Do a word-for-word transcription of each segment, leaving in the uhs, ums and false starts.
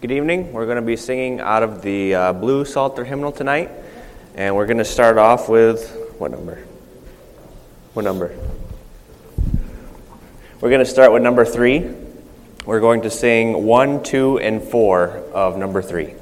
Good evening. We're going to be singing out of the uh, Blue Psalter hymnal tonight, and we're going to start off with what number? What number? We're going to start with number three. We're going to sing one, two, and four of number three.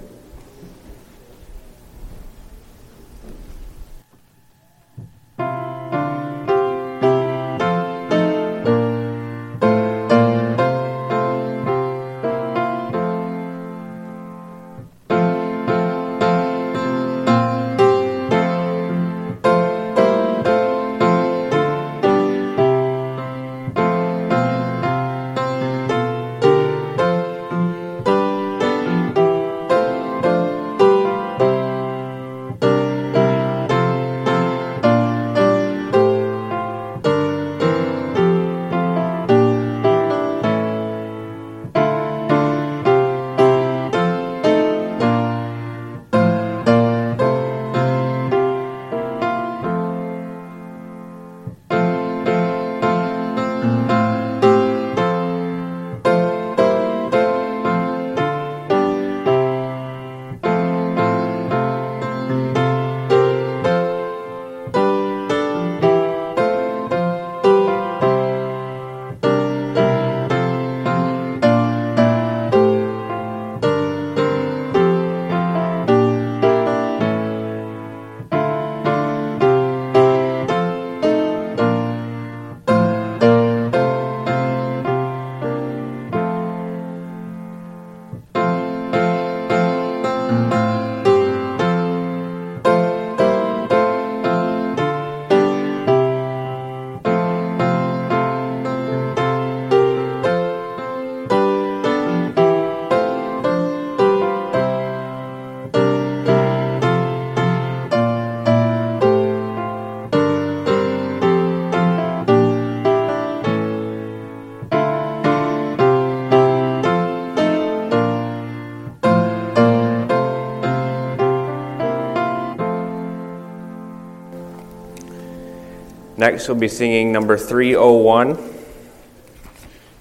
Next, we'll be singing number three oh one.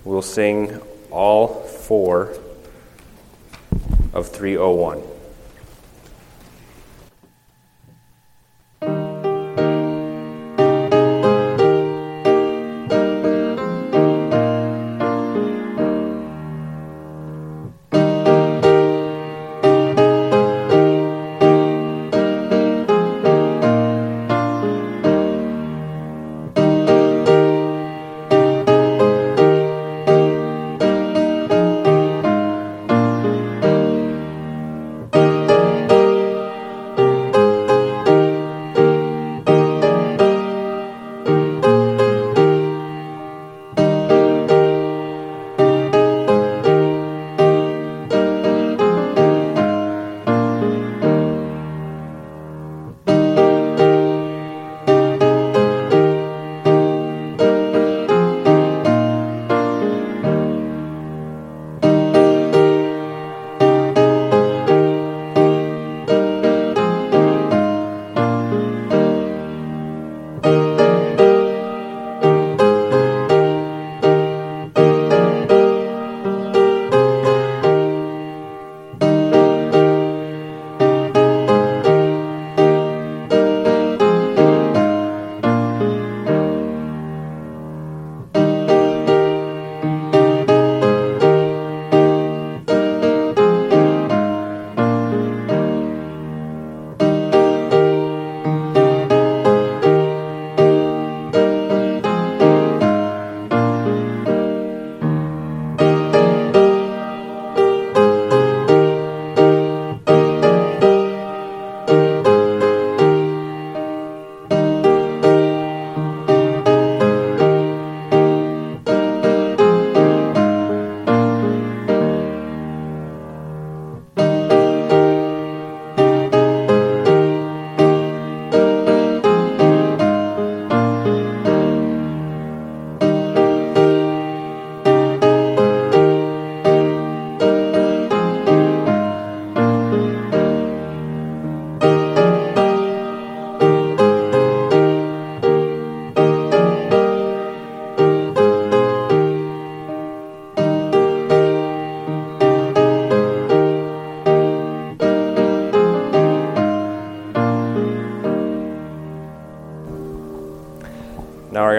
We'll sing all four of three oh one.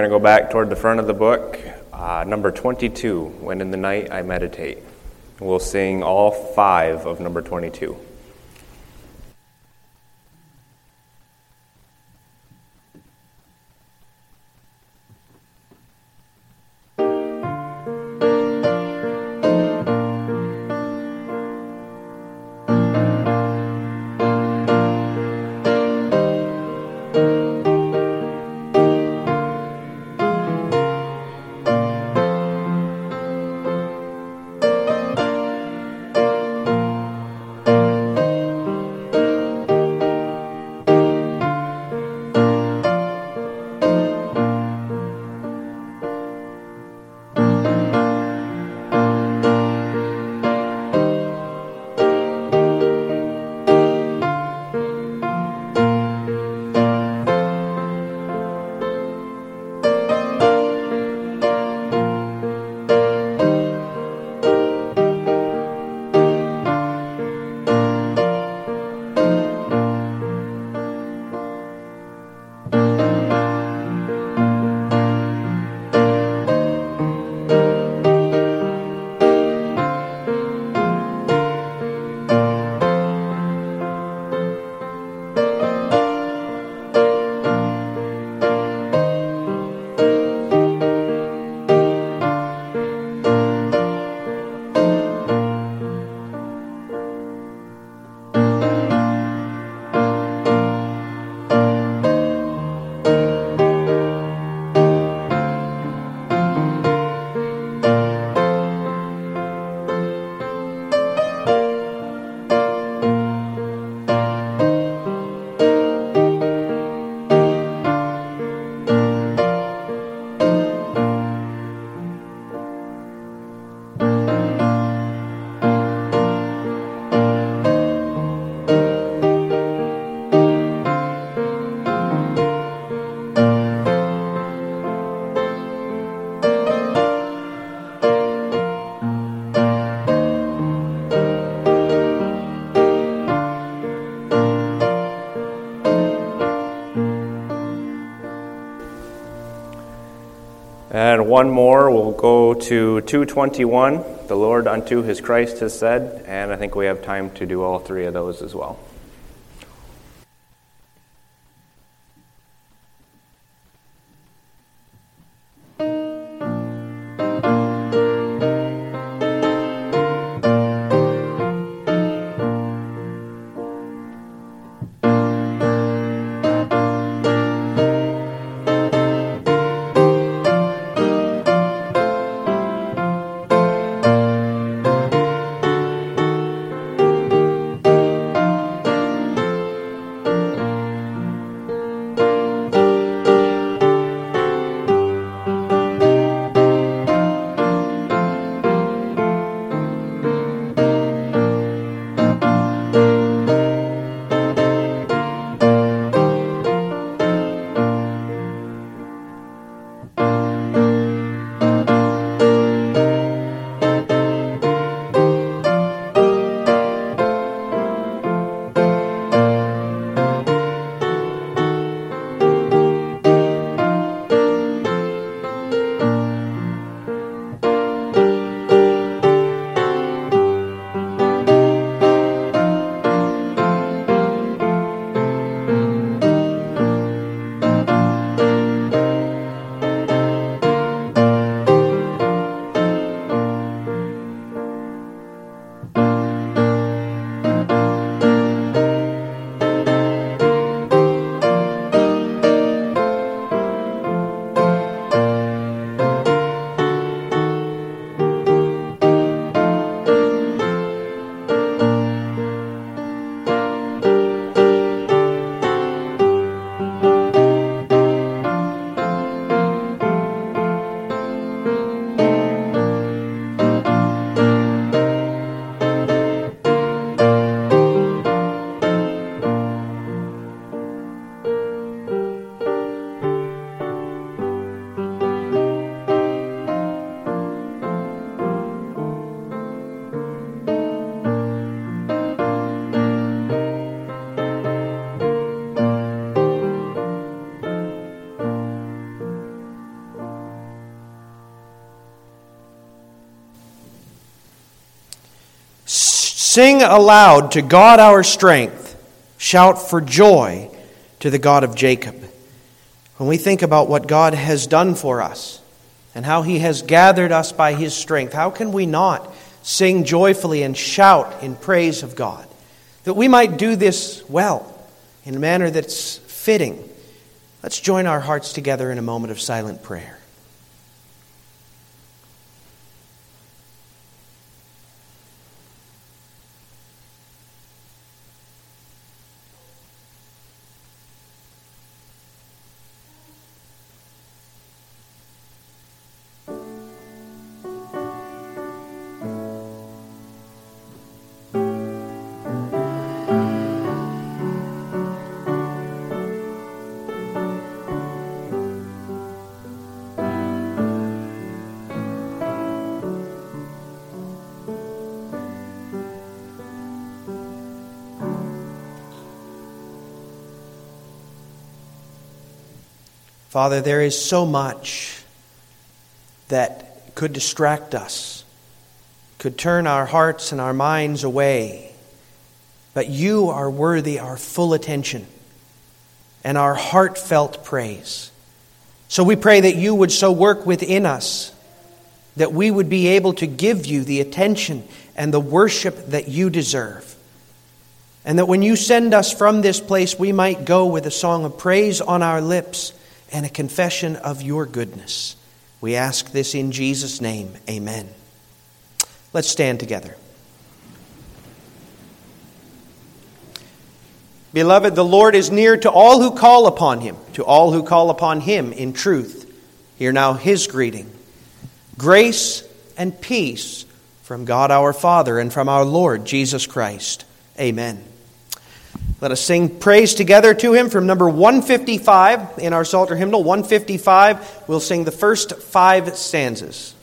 going to go back toward the front of the book, uh, number twenty-two, When in the Night I Meditate. We'll sing all five of number twenty-two. And one more, we'll go to two twenty-one, the Lord unto his Christ has said, and I think we have time to do all three of those as well. Sing aloud to God our strength. Shout for joy to the God of Jacob. When we think about what God has done for us and how he has gathered us by his strength, how can we not sing joyfully and shout in praise of God? That we might do this well, in a manner that's fitting. Let's join our hearts together in a moment of silent prayer. Father, there is so much that could distract us, could turn our hearts and our minds away, but you are worthy our full attention and our heartfelt praise. So we pray that you would so work within us that we would be able to give you the attention and the worship that you deserve. And that when you send us from this place, we might go with a song of praise on our lips and a confession of your goodness. We ask this in Jesus' name. Amen. Let's stand together. Beloved, the Lord is near to all who call upon him, to all who call upon him in truth. Hear now his greeting. Grace and peace from God our Father and from our Lord Jesus Christ. Amen. Let us sing praise together to him from number one fifty-five in our Psalter hymnal. one fifty-five, we'll sing the first five stanzas.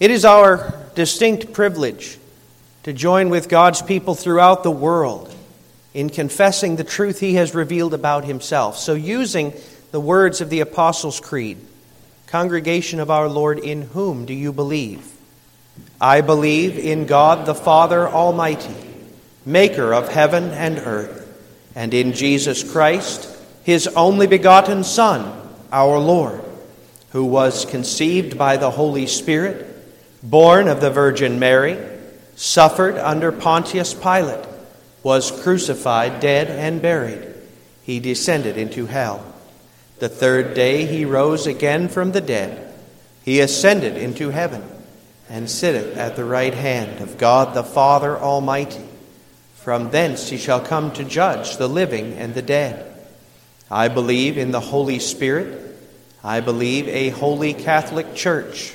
It is our distinct privilege to join with God's people throughout the world in confessing the truth he has revealed about himself. So using the words of the Apostles' Creed, congregation of our Lord, in whom do you believe? I believe in God the Father Almighty, maker of heaven and earth, and in Jesus Christ, his only begotten Son, our Lord, who was conceived by the Holy Spirit, born of the Virgin Mary, suffered under Pontius Pilate, was crucified, dead, and buried. He descended into hell. The third day he rose again from the dead. He ascended into heaven and sitteth at the right hand of God the Father Almighty. From thence he shall come to judge the living and the dead. I believe in the Holy Spirit. I believe a holy Catholic Church,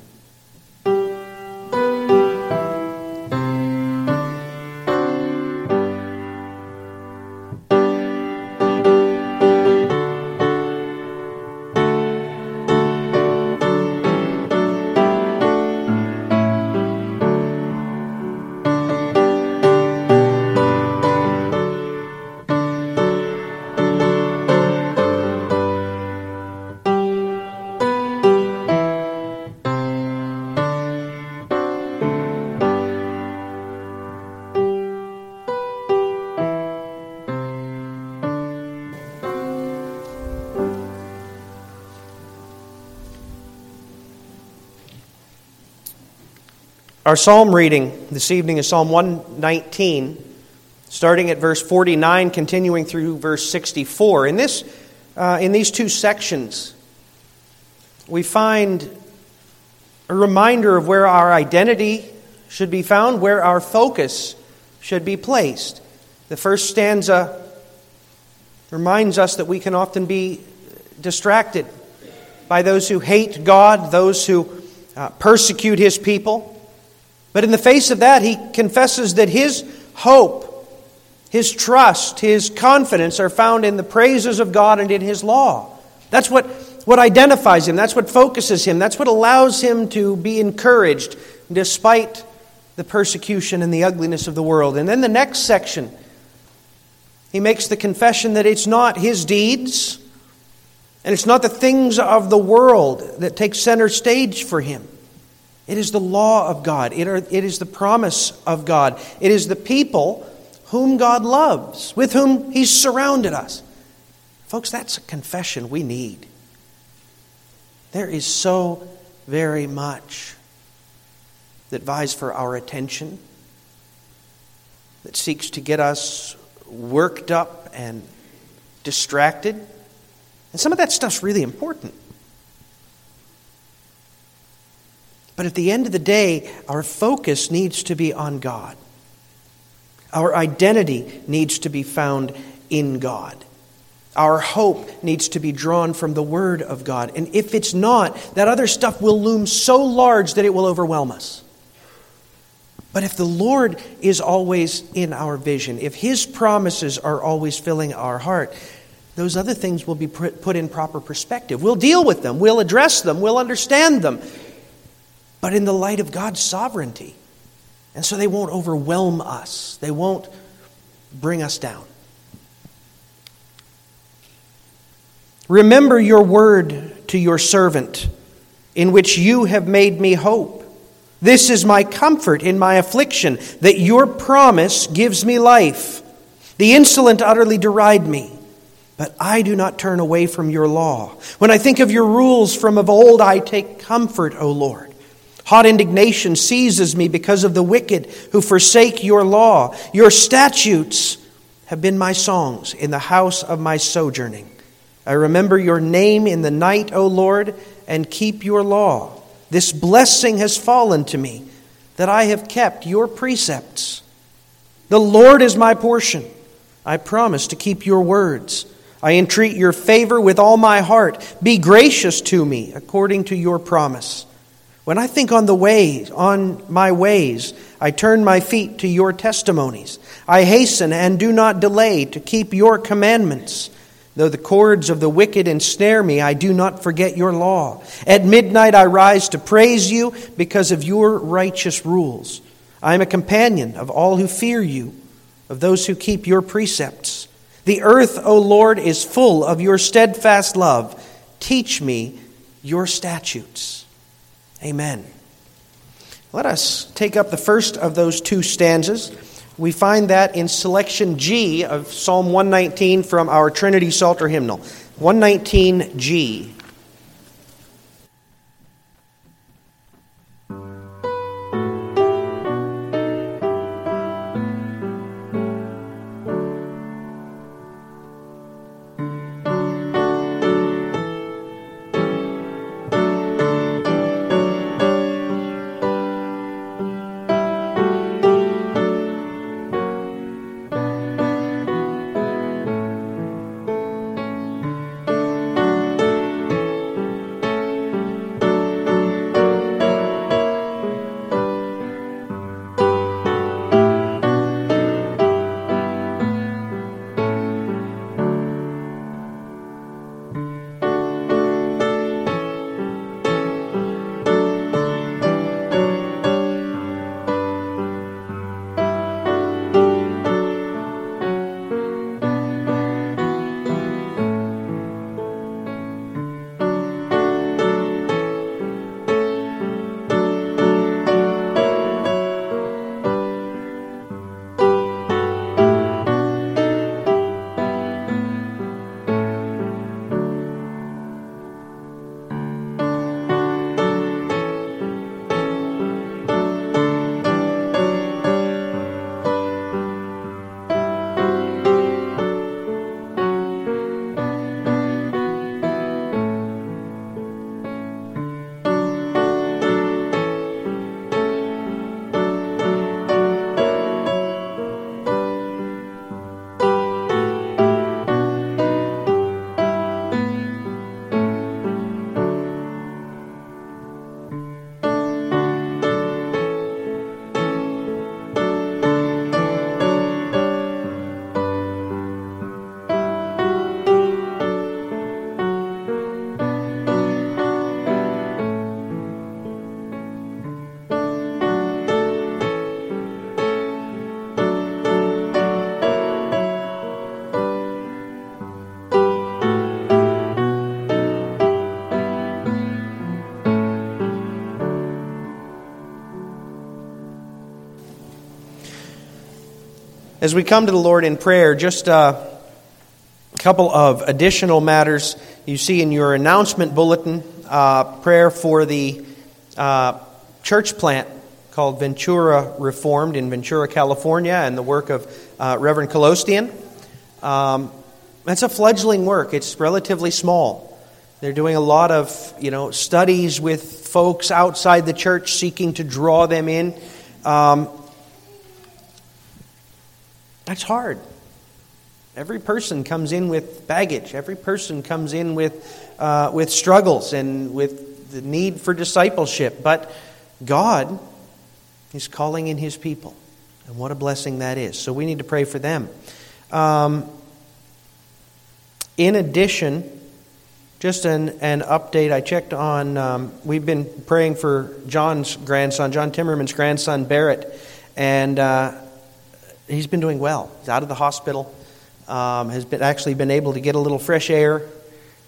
Our psalm reading this evening is Psalm one nineteen, starting at verse forty-nine, continuing through verse sixty-four. In this, uh, in these two sections, we find a reminder of where our identity should be found, where our focus should be placed. The first stanza reminds us that we can often be distracted by those who hate God, those who uh, persecute His people. But in the face of that, he confesses that his hope, his trust, his confidence are found in the praises of God and in His law. That's what, what identifies him. That's what focuses him. That's what allows him to be encouraged despite the persecution and the ugliness of the world. And then the next section, he makes the confession that it's not his deeds and it's not the things of the world that take center stage for him. It is the law of God. It, are, it is the promise of God. It is the people whom God loves, with whom He's surrounded us. Folks, that's a confession we need. There is so very much that vies for our attention, that seeks to get us worked up and distracted. And some of that stuff's really important. But at the end of the day, our focus needs to be on God. Our identity needs to be found in God. Our hope needs to be drawn from the Word of God. And if it's not, that other stuff will loom so large that it will overwhelm us. But if the Lord is always in our vision, if His promises are always filling our heart, those other things will be put in proper perspective. We'll deal with them. We'll address them. We'll understand them. But in the light of God's sovereignty. And so they won't overwhelm us. They won't bring us down. Remember your word to your servant, in which you have made me hope. This is my comfort in my affliction, that your promise gives me life. The insolent utterly deride me, but I do not turn away from your law. When I think of your rules from of old, I take comfort, O Lord. Hot indignation seizes me because of the wicked who forsake your law. Your statutes have been my songs in the house of my sojourning. I remember your name in the night, O Lord, and keep your law. This blessing has fallen to me, that I have kept your precepts. The Lord is my portion. I promise to keep your words. I entreat your favor with all my heart. Be gracious to me according to your promise. When I think on the ways, on my ways, I turn my feet to your testimonies. I hasten and do not delay to keep your commandments. Though the cords of the wicked ensnare me, I do not forget your law. At midnight I rise to praise you because of your righteous rules. I am a companion of all who fear you, of those who keep your precepts. The earth, O Lord, is full of your steadfast love. Teach me your statutes. Amen. Let us take up the first of those two stanzas. We find that in selection G of Psalm one nineteen from our Trinity Psalter hymnal. one nineteen G. As we come to the Lord in prayer, just a couple of additional matters. You see in your announcement bulletin, uh, prayer for the uh, church plant called Ventura Reformed in Ventura, California, and the work of uh, Reverend Colostian. Um, that's a fledgling work. It's relatively small. They're doing a lot of, you know, studies with folks outside the church, seeking to draw them in. Um, That's hard. Every person comes in with baggage. Every person comes in with uh, with struggles and with the need for discipleship. But God is calling in His people. And what a blessing that is. So we need to pray for them. Um, in addition, just an, an update. I checked on, um, we've been praying for John's grandson, John Timmerman's grandson, Barrett. And Uh, He's been doing well. He's out of the hospital. Um, has been actually been able to get a little fresh air,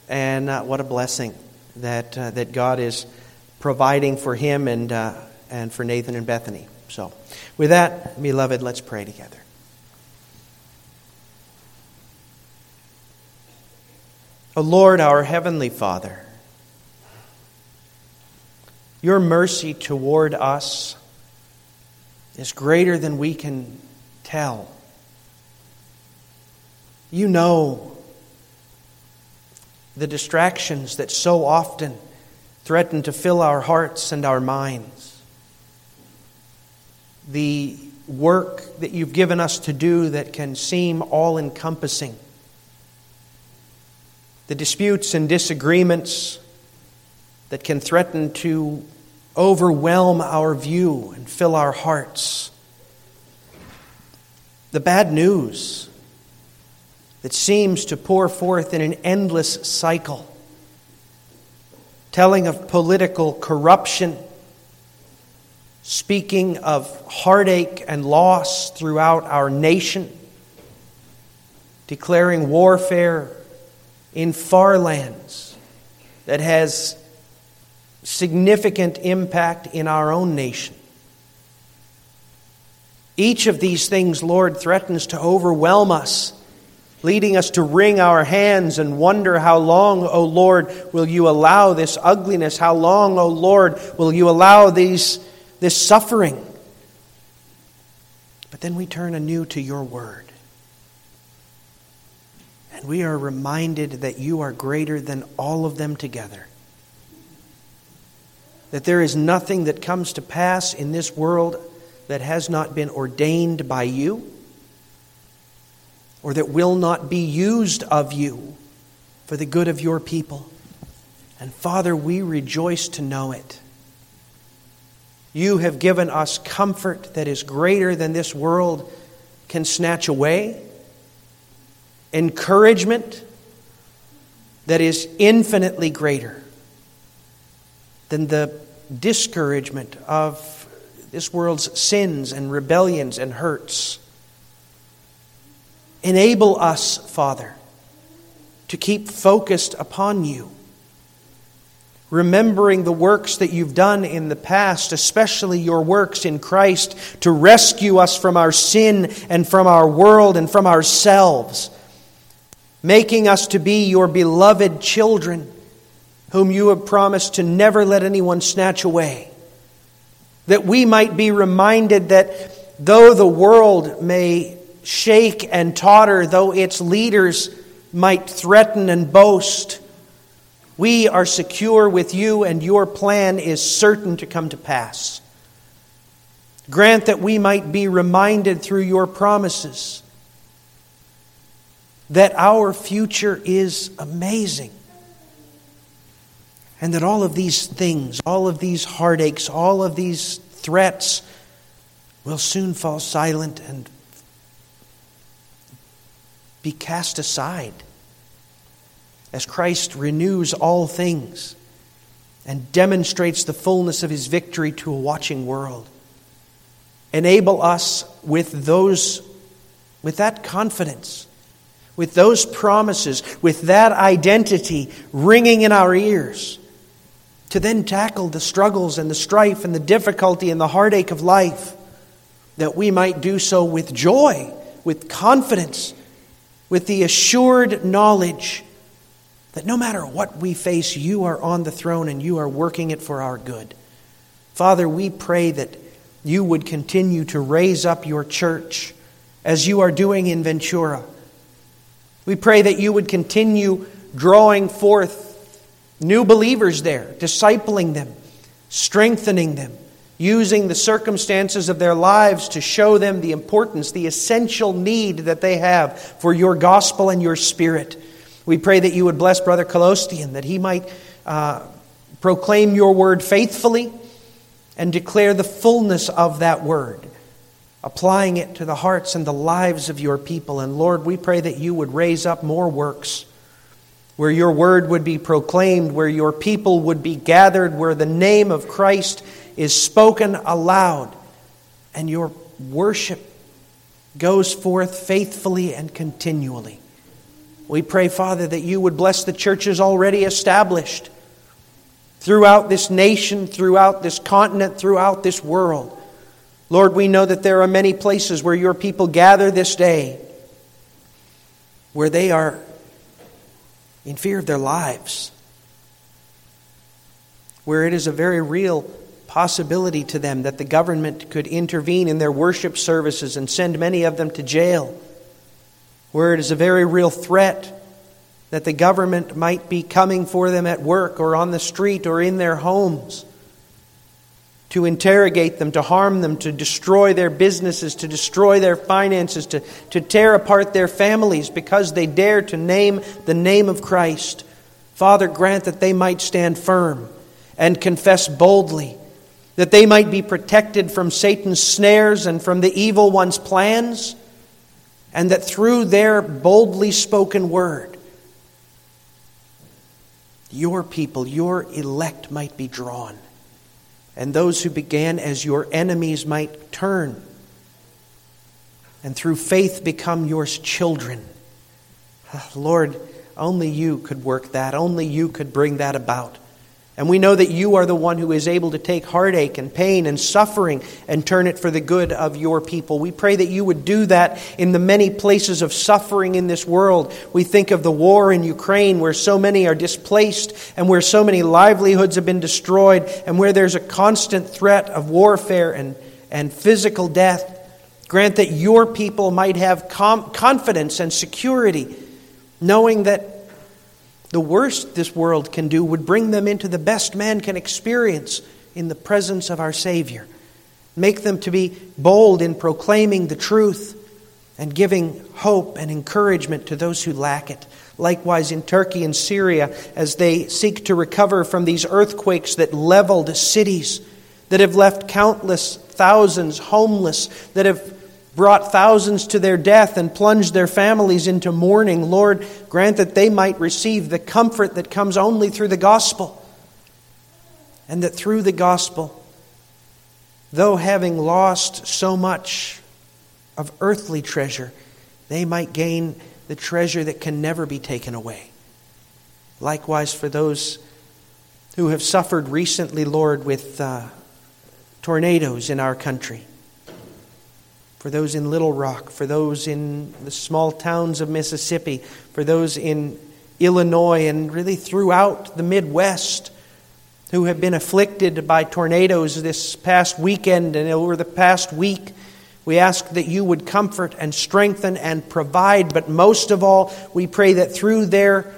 and uh, what a blessing that uh, that God is providing for him and uh, and for Nathan and Bethany. So, with that, beloved, let's pray together. O Lord, our heavenly Father, Your mercy toward us is greater than we can tell. You know the distractions that so often threaten to fill our hearts and our minds. The work that You've given us to do that can seem all-encompassing. The disputes and disagreements that can threaten to overwhelm our view and fill our hearts. The bad news that seems to pour forth in an endless cycle, telling of political corruption, speaking of heartache and loss throughout our nation, declaring warfare in far lands that has significant impact in our own nation. Each of these things, Lord, threatens to overwhelm us, leading us to wring our hands and wonder, how long, O Lord, will You allow this ugliness? How long, O Lord, will You allow these this suffering? But then we turn anew to Your Word. And we are reminded that You are greater than all of them together. That there is nothing that comes to pass in this world that has not been ordained by You, or that will not be used of You for the good of Your people. And Father, we rejoice to know it. You have given us comfort that is greater than this world can snatch away, encouragement that is infinitely greater than the discouragement of this world's sins and rebellions and hurts. Enable us, Father, to keep focused upon You, remembering the works that You've done in the past, especially Your works in Christ, to rescue us from our sin and from our world and from ourselves, making us to be Your beloved children, whom You have promised to never let anyone snatch away. That we might be reminded that though the world may shake and totter, though its leaders might threaten and boast, we are secure with You, and Your plan is certain to come to pass. Grant that we might be reminded through Your promises that our future is amazing. And that all of these things, all of these heartaches, all of these threats will soon fall silent and be cast aside as Christ renews all things and demonstrates the fullness of His victory to a watching world. Enable us with those, with that confidence, with those promises, with that identity ringing in our ears, to then tackle the struggles and the strife and the difficulty and the heartache of life, that we might do so with joy with confidence, with the assured knowledge that no matter what we face, you are on the throne and you are working it for our good. Father, we pray that you would continue to raise up your church as you are doing in Ventura. We pray that you would continue drawing forth new believers there, discipling them, strengthening them, using the circumstances of their lives to show them the importance, the essential need that they have for your gospel and your spirit. We pray that you would bless Brother Colostian, that he might uh, proclaim your word faithfully and declare the fullness of that word, applying it to the hearts and the lives of your people. And Lord, we pray that you would raise up more works where your word would be proclaimed, where your people would be gathered, where the name of Christ is spoken aloud, and your worship goes forth faithfully and continually. We pray, Father, that you would bless the churches already established throughout this nation, throughout this continent, throughout this world. Lord, we know that there are many places where your people gather this day, where they are in fear of their lives, where it is a very real possibility to them that the government could intervene in their worship services and send many of them to jail, where it is a very real threat that the government might be coming for them at work or on the street or in their homes to interrogate them, to harm them, to destroy their businesses, to destroy their finances, to, to tear apart their families because they dare to name the name of Christ. Father, grant that they might stand firm and confess boldly, that they might be protected from Satan's snares and from the evil one's plans, and that through their boldly spoken word, your people, your elect might be drawn, and those who began as your enemies might turn, and through faith become your children. Lord, only you could work that. Only you could bring that about. And we know that you are the one who is able to take heartache and pain and suffering and turn it for the good of your people. We pray that you would do that in the many places of suffering in this world. We think of the war in Ukraine, where so many are displaced and where so many livelihoods have been destroyed and where there's a constant threat of warfare and, and physical death. Grant that your people might have com- confidence and security, knowing that the worst this world can do would bring them into the best man can experience in the presence of our Savior. Make them to be bold in proclaiming the truth and giving hope and encouragement to those who lack it. Likewise in Turkey and Syria, as they seek to recover from these earthquakes that leveled cities, that have left countless thousands homeless, that have brought thousands to their death and plunged their families into mourning. Lord, grant that they might receive the comfort that comes only through the gospel, and that through the gospel, though having lost so much of earthly treasure, they might gain the treasure that can never be taken away. Likewise, for those who have suffered recently, Lord, with uh, tornadoes in our country, for those in Little Rock, for those in the small towns of Mississippi, for those in Illinois, and really throughout the Midwest who have been afflicted by tornadoes this past weekend and over the past week, we ask that you would comfort and strengthen and provide. But most of all, we pray that through their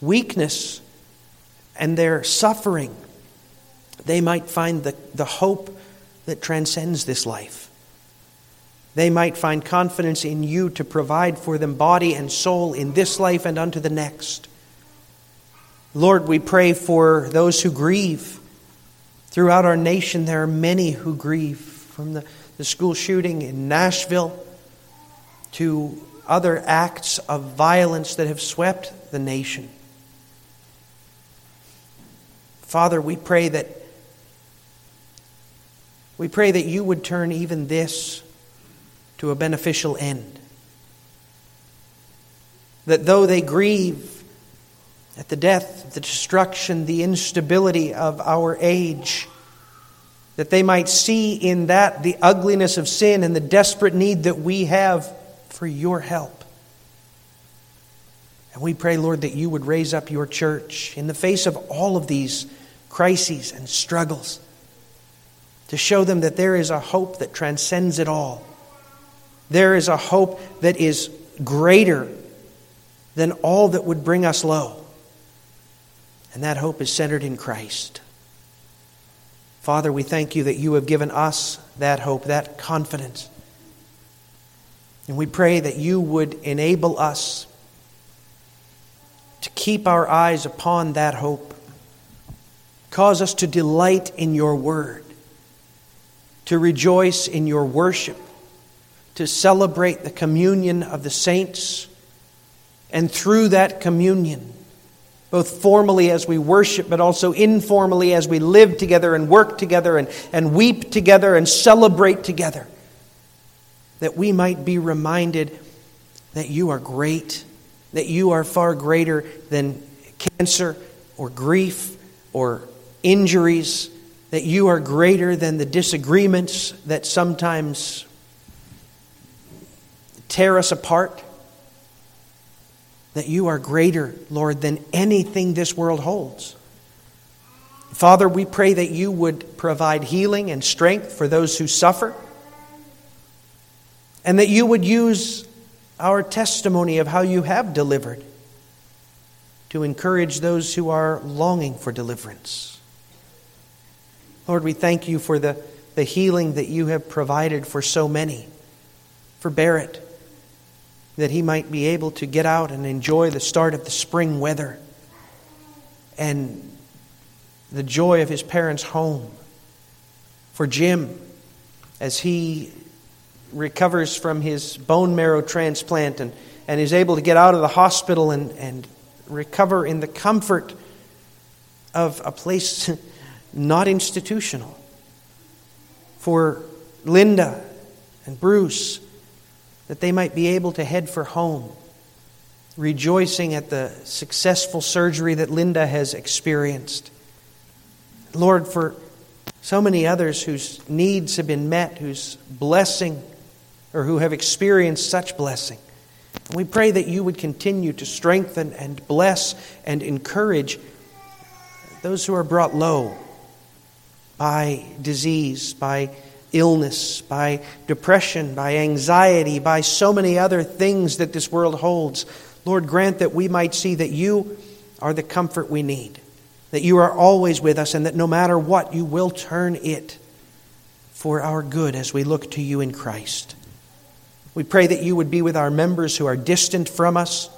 weakness and their suffering, they might find the, the hope that transcends this life. They might find confidence in you to provide for them body and soul in this life and unto the next. Lord, we pray for those who grieve. Throughout our nation, there are many who grieve, from the, the school shooting in Nashville to other acts of violence that have swept the nation. Father, we pray that we pray that you would turn even this to a beneficial end. That though they grieve at the death, the destruction, the instability of our age, that they might see in that the ugliness of sin and the desperate need that we have for your help. And we pray, Lord, that you would raise up your church in the face of all of these crises and struggles to show them that there is a hope that transcends it all. There is a hope that is greater than all that would bring us low. And that hope is centered in Christ. Father, we thank you that you have given us that hope, that confidence. And we pray that you would enable us to keep our eyes upon that hope. Cause us to delight in your word, to rejoice in your worship, to celebrate the communion of the saints, and through that communion, both formally as we worship, but also informally as we live together and work together and, and weep together and celebrate together, that we might be reminded that you are great, that you are far greater than cancer or grief or injuries, that you are greater than the disagreements that sometimes tear us apart, that you are greater, Lord, than anything this world holds. Father, we pray that you would provide healing and strength for those who suffer, and that you would use our testimony of how you have delivered to encourage those who are longing for deliverance. Lord, we thank you for the, the healing that you have provided for so many, for Barrett, that he might be able to get out and enjoy the start of the spring weather and the joy of his parents' home. For Jim, as he recovers from his bone marrow transplant and, and is able to get out of the hospital and, and recover in the comfort of a place not institutional. For Linda and Bruce, that they might be able to head for home, rejoicing at the successful surgery that Linda has experienced. Lord, for so many others whose needs have been met, whose blessing, or who have experienced such blessing, we pray that you would continue to strengthen and bless and encourage those who are brought low by disease, by illness, by depression, by anxiety, by so many other things that this world holds. Lord, grant that we might see that you are the comfort we need, that you are always with us, and that no matter what, you will turn it for our good as we look to you in Christ. We pray that you would be with our members who are distant from us,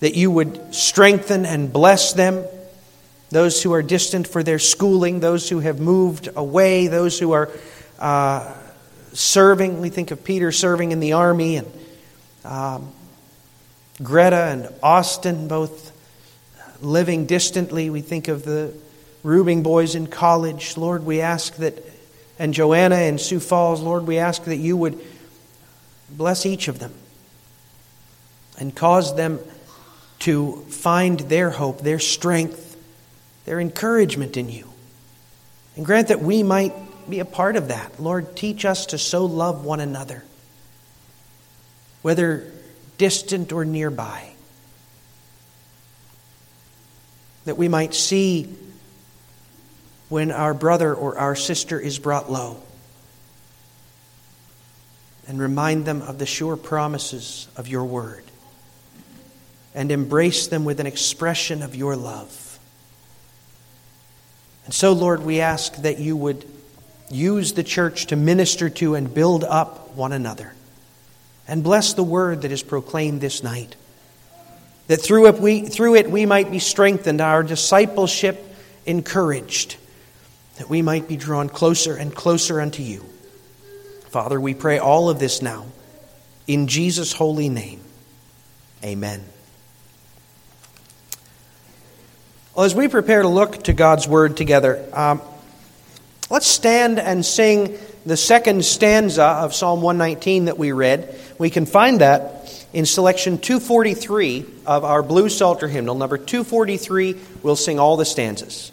that you would strengthen and bless them, those who are distant for their schooling, those who have moved away, those who are uh, serving. We think of Peter serving in the army, and um, Greta and Austin both living distantly. We think of the Reubing boys in college. Lord, we ask that, and Joanna in Sioux Falls, Lord, we ask that you would bless each of them and cause them to find their hope, their strength, their encouragement in you. And grant that we might be a part of that. Lord, teach us to so love one another, whether distant or nearby, that we might see when our brother or our sister is brought low and remind them of the sure promises of your word and embrace them with an expression of your love. And so, Lord, we ask that you would use the church to minister to and build up one another. And bless the word that is proclaimed this night, that through it we, through it we might be strengthened, our discipleship encouraged, that we might be drawn closer and closer unto you. Father, we pray all of this now in Jesus' holy name. Amen. Well, as we prepare to look to God's Word together, um, let's stand and sing the second stanza of Psalm one nineteen that we read. We can find that in selection two forty-three of our Blue Psalter hymnal, number two forty-three. We'll sing all the stanzas.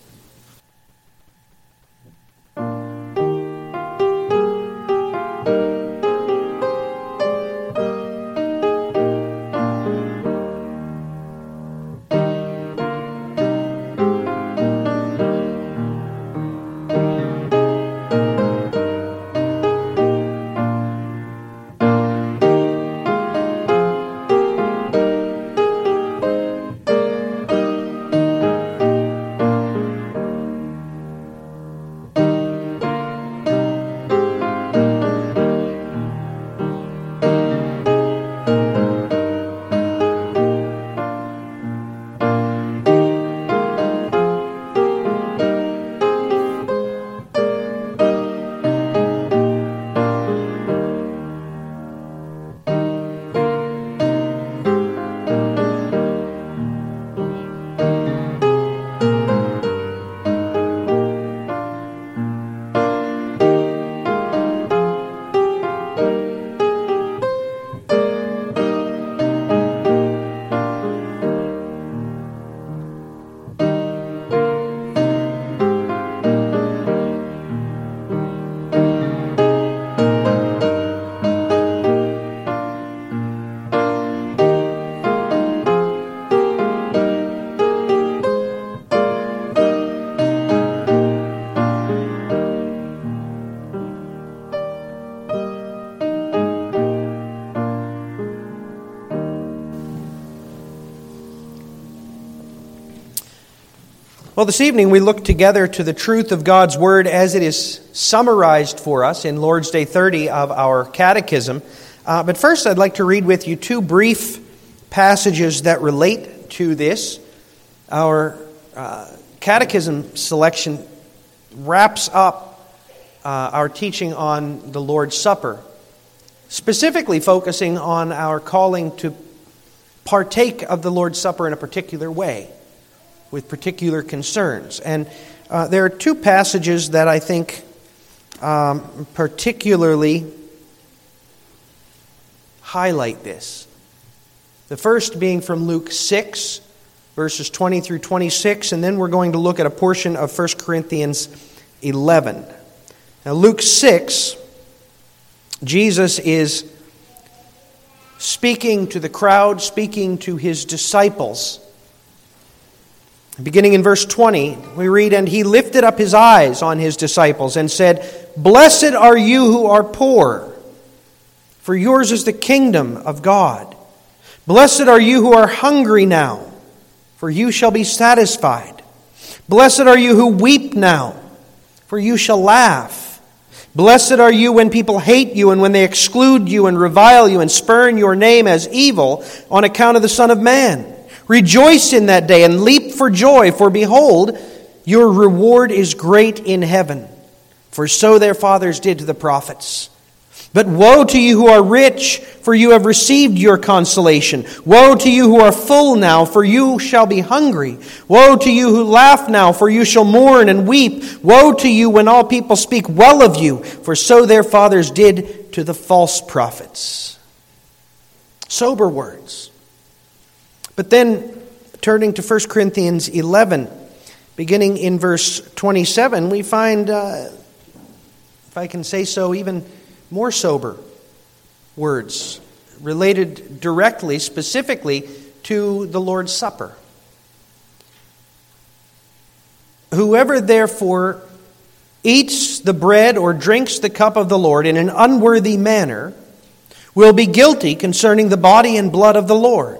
Well, this evening we look together to the truth of God's Word as it is summarized for us in Lord's Day thirty of our Catechism. Uh, but first I'd like to read with you two brief passages that relate to this. Our uh, Catechism selection wraps up uh, our teaching on the Lord's Supper, specifically focusing on our calling to partake of the Lord's Supper in a particular way, with particular concerns. And uh, there are two passages that I think um, particularly highlight this. The first being from Luke six, verses twenty through twenty-six, and then we're going to look at a portion of First Corinthians eleven. Now, Luke six, Jesus is speaking to the crowd, speaking to his disciples. Beginning in verse twenty, we read, "And he lifted up his eyes on his disciples and said, 'Blessed are you who are poor, for yours is the kingdom of God. Blessed are you who are hungry now, for you shall be satisfied. Blessed are you who weep now, for you shall laugh. Blessed are you when people hate you and when they exclude you and revile you and spurn your name as evil on account of the Son of Man. Rejoice in that day and leap for joy, for behold, your reward is great in heaven. For so their fathers did to the prophets. But woe to you who are rich, for you have received your consolation. Woe to you who are full now, for you shall be hungry. Woe to you who laugh now, for you shall mourn and weep. Woe to you when all people speak well of you, for so their fathers did to the false prophets.'" Sober words. But then, turning to First Corinthians eleven, beginning in verse twenty-seven, we find, uh, if I can say so, even more sober words related directly, specifically, to the Lord's Supper. "Whoever therefore eats the bread or drinks the cup of the Lord in an unworthy manner will be guilty concerning the body and blood of the Lord.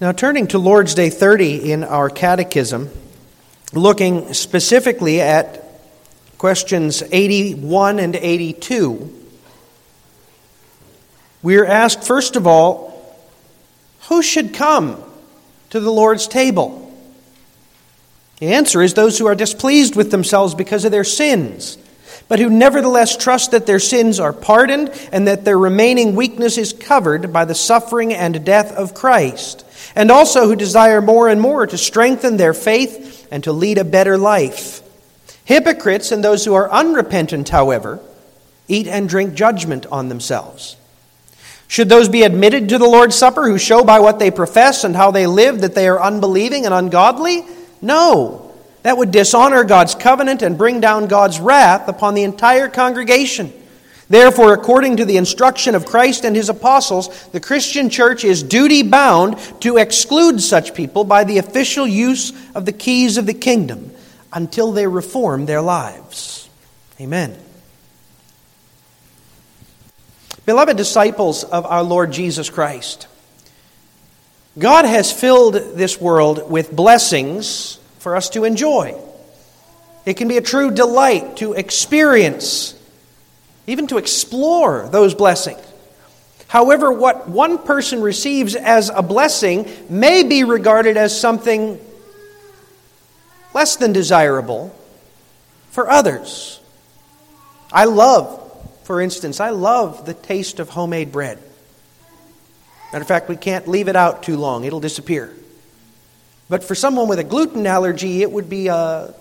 Now, turning to Lord's Day thirty in our Catechism, looking specifically at questions eighty-one and eighty-two, we are asked, first of all, who should come to the Lord's table? The answer is those who are displeased with themselves because of their sins, but who nevertheless trust that their sins are pardoned and that their remaining weakness is covered by the suffering and death of Christ, and also who desire more and more to strengthen their faith and to lead a better life. Hypocrites and those who are unrepentant, however, eat and drink judgment on themselves. Should those be admitted to the Lord's Supper who show by what they profess and how they live that they are unbelieving and ungodly? No, that would dishonor God's covenant and bring down God's wrath upon the entire congregation. Therefore, according to the instruction of Christ and his apostles, the Christian church is duty-bound to exclude such people by the official use of the keys of the kingdom until they reform their lives. Amen. Beloved disciples of our Lord Jesus Christ, God has filled this world with blessings for us to enjoy. It can be a true delight to experience, even to explore those blessings. However, what one person receives as a blessing may be regarded as something less than desirable for others. I love, for instance, I love the taste of homemade bread. Matter of fact, we can't leave it out too long. It'll disappear. But for someone with a gluten allergy, it would be a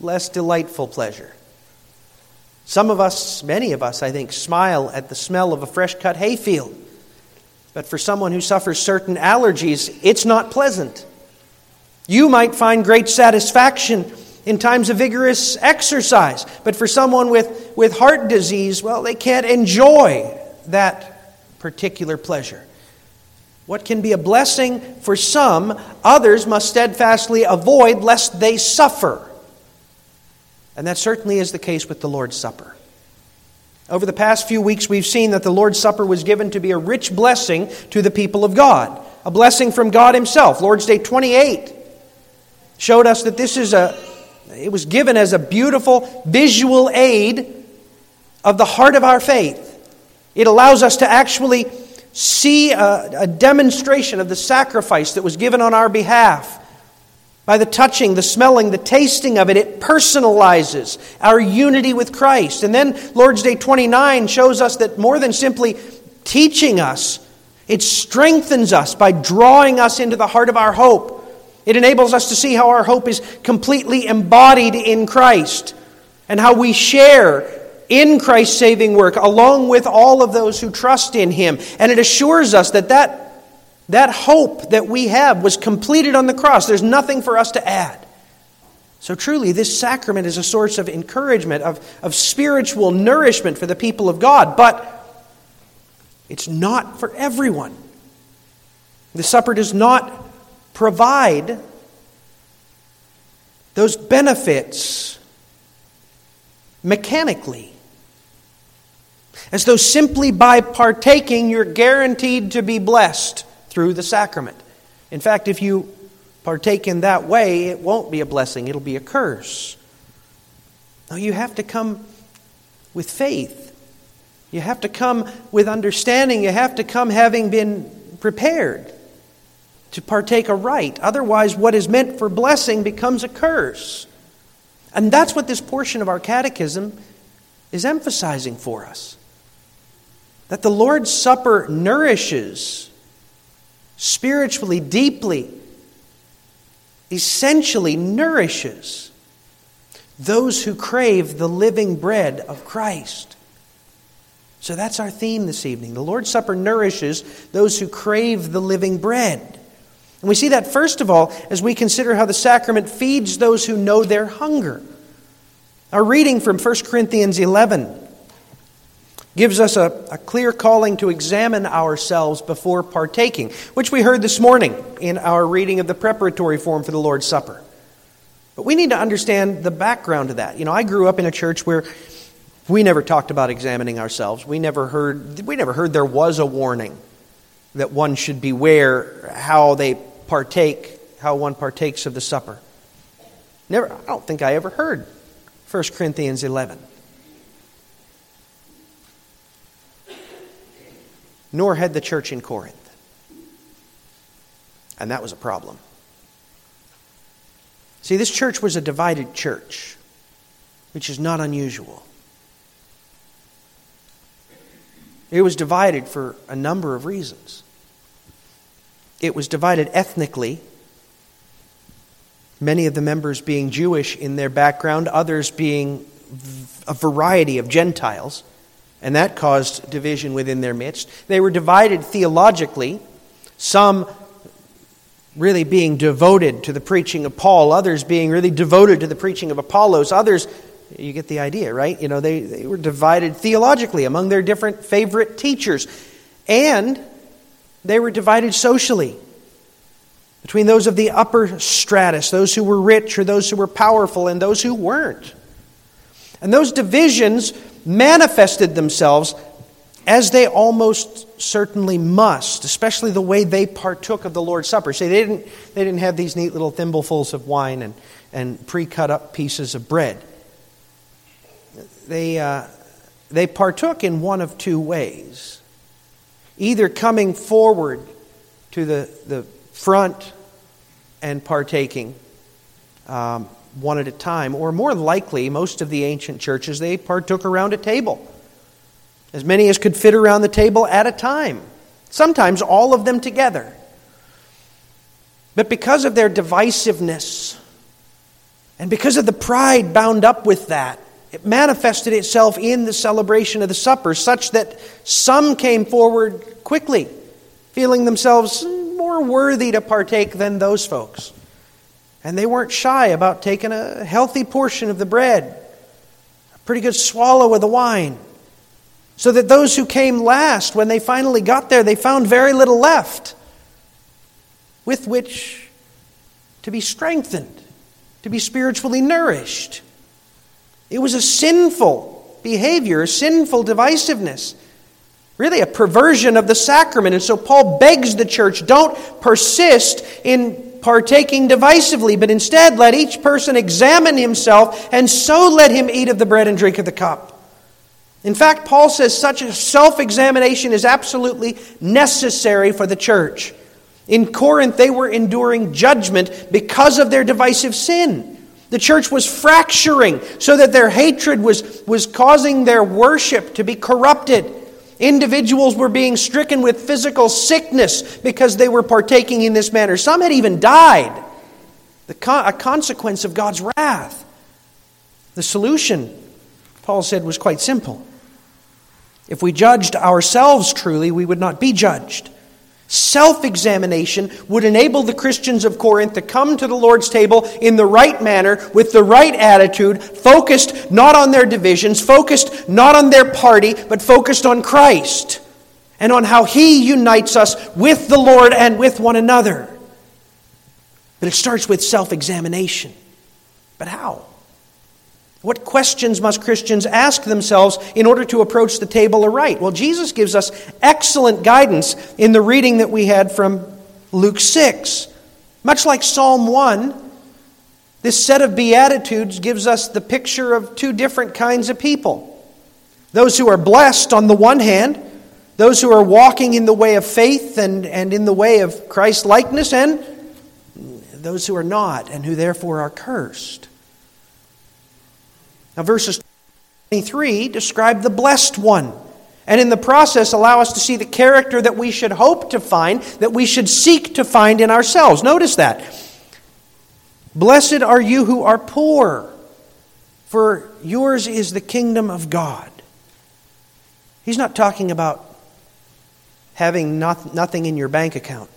less delightful pleasure. Some of us, many of us, I think, smile at the smell of a fresh-cut hayfield. But for someone who suffers certain allergies, it's not pleasant. You might find great satisfaction in times of vigorous exercise. But for someone with, with heart disease, well, they can't enjoy that particular pleasure. What can be a blessing for some, others must steadfastly avoid lest they suffer. And that certainly is the case with the Lord's Supper. Over the past few weeks, we've seen that the Lord's Supper was given to be a rich blessing to the people of God, a blessing from God Himself. Lord's Day twenty-eight showed us that this is a, it was given as a beautiful visual aid of the heart of our faith. It allows us to actually see a, a demonstration of the sacrifice that was given on our behalf. By the touching, the smelling, the tasting of it, it personalizes our unity with Christ. And then Lord's Day twenty-nine shows us that more than simply teaching us, it strengthens us by drawing us into the heart of our hope. It enables us to see how our hope is completely embodied in Christ and how we share in Christ's saving work along with all of those who trust in Him. And it assures us that that That hope that we have was completed on the cross. There's nothing for us to add. So truly, this sacrament is a source of encouragement, of, of spiritual nourishment for the people of God. But it's not for everyone. The supper does not provide those benefits mechanically, as though simply by partaking, you're guaranteed to be blessed through the sacrament. In fact, if you partake in that way, it won't be a blessing, it'll be a curse. No, you have to come with faith. You have to come with understanding. You have to come having been prepared to partake aright. Otherwise, what is meant for blessing becomes a curse. And that's what this portion of our catechism is emphasizing for us. That the Lord's Supper nourishes spiritually, deeply, essentially nourishes those who crave the living bread of Christ. So that's our theme this evening. The Lord's Supper nourishes those who crave the living bread. And we see that, first of all, as we consider how the sacrament feeds those who know their hunger. Our reading from First Corinthians eleven gives us a, a clear calling to examine ourselves before partaking, which we heard this morning in our reading of the preparatory form for the Lord's Supper. But we need to understand the background to that. You know, I grew up in a church where we never talked about examining ourselves. We never heard, we never heard there was a warning that one should beware how they partake, how one partakes of the supper. Never, I don't think I ever heard First Corinthians eleven. Nor had the church in Corinth. And that was a problem. See, this church was a divided church, which is not unusual. It was divided for a number of reasons. It was divided ethnically, many of the members being Jewish in their background, others being a variety of Gentiles. And that caused division within their midst. They were divided theologically, some really being devoted to the preaching of Paul, others being really devoted to the preaching of Apollos, others, you get the idea, right? You know, they, they were divided theologically among their different favorite teachers. And they were divided socially between those of the upper stratus, those who were rich or those who were powerful, and those who weren't. And those divisions manifested themselves as they almost certainly must, especially the way they partook of the Lord's Supper. See, they didn't, they didn't have these neat little thimblefuls of wine and, and pre-cut up pieces of bread. They, uh, they partook in one of two ways. Either coming forward to the, the front and partaking, um, one at a time, or more likely, most of the ancient churches, they partook around a table. As many as could fit around the table at a time. Sometimes all of them together. But because of their divisiveness, and because of the pride bound up with that, it manifested itself in the celebration of the supper, such that some came forward quickly, feeling themselves more worthy to partake than those folks. And they weren't shy about taking a healthy portion of the bread, a pretty good swallow of the wine, so that those who came last, when they finally got there, they found very little left with which to be strengthened, to be spiritually nourished. It was a sinful behavior, a sinful divisiveness, really a perversion of the sacrament. And so Paul begs the church, don't persist in partaking divisively, but instead let each person examine himself, and so let him eat of the bread and drink of the cup. In fact, Paul says such a self-examination is absolutely necessary for the church. In Corinth, they were enduring judgment because of their divisive sin. The church was fracturing so that their hatred was, was causing their worship to be corrupted. Individuals were being stricken with physical sickness because they were partaking in this manner. Some had even died, the con- a consequence of God's wrath. The solution, Paul said, was quite simple. If we judged ourselves truly, we would not be judged. Self-examination would enable the Christians of Corinth to come to the Lord's table in the right manner, with the right attitude, focused not on their divisions, focused not on their party, but focused on Christ and on how He unites us with the Lord and with one another. But it starts with self-examination. But how? What questions must Christians ask themselves in order to approach the table aright? Well, Jesus gives us excellent guidance in the reading that we had from Luke six. Much like Psalm one, this set of Beatitudes gives us the picture of two different kinds of people. Those who are blessed on the one hand, those who are walking in the way of faith and, and in the way of Christ-likeness, and those who are not and who therefore are cursed. Now, verses twenty-three describe the blessed one, and in the process allow us to see the character that we should hope to find, that we should seek to find in ourselves. Notice that. Blessed are you who are poor, for yours is the kingdom of God. He's not talking about having not, nothing in your bank account.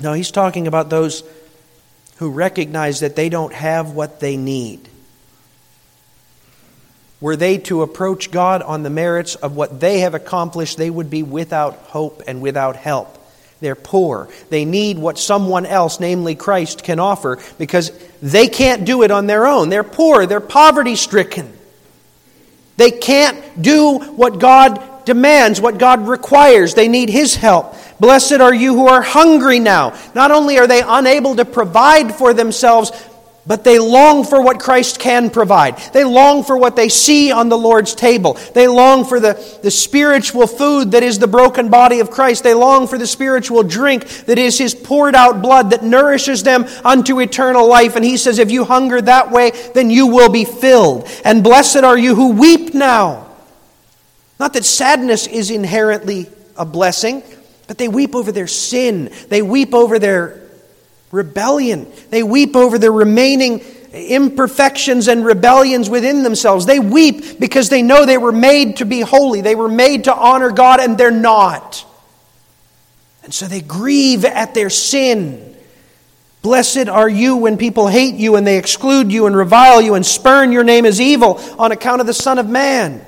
No, he's talking about those who recognize that they don't have what they need. Were they to approach God on the merits of what they have accomplished, they would be without hope and without help. They're poor. They need what someone else, namely Christ, can offer, because they can't do it on their own. They're poor. They're poverty-stricken. They can't do what God demands, what God requires. They need His help. Blessed are you who are hungry now. Not only are they unable to provide for themselves, but they long for what Christ can provide. They long for what they see on the Lord's table. They long for the, the spiritual food that is the broken body of Christ. They long for the spiritual drink that is His poured out blood that nourishes them unto eternal life. And He says, if you hunger that way, then you will be filled. And blessed are you who weep now. Not that sadness is inherently a blessing, but they weep over their sin. They weep over their rebellion. They weep over the remaining imperfections and rebellions within themselves. They weep because they know they were made to be holy. They were made to honor God, and they're not. And so they grieve at their sin. Blessed are you when people hate you and they exclude you and revile you and spurn your name as evil on account of the Son of Man.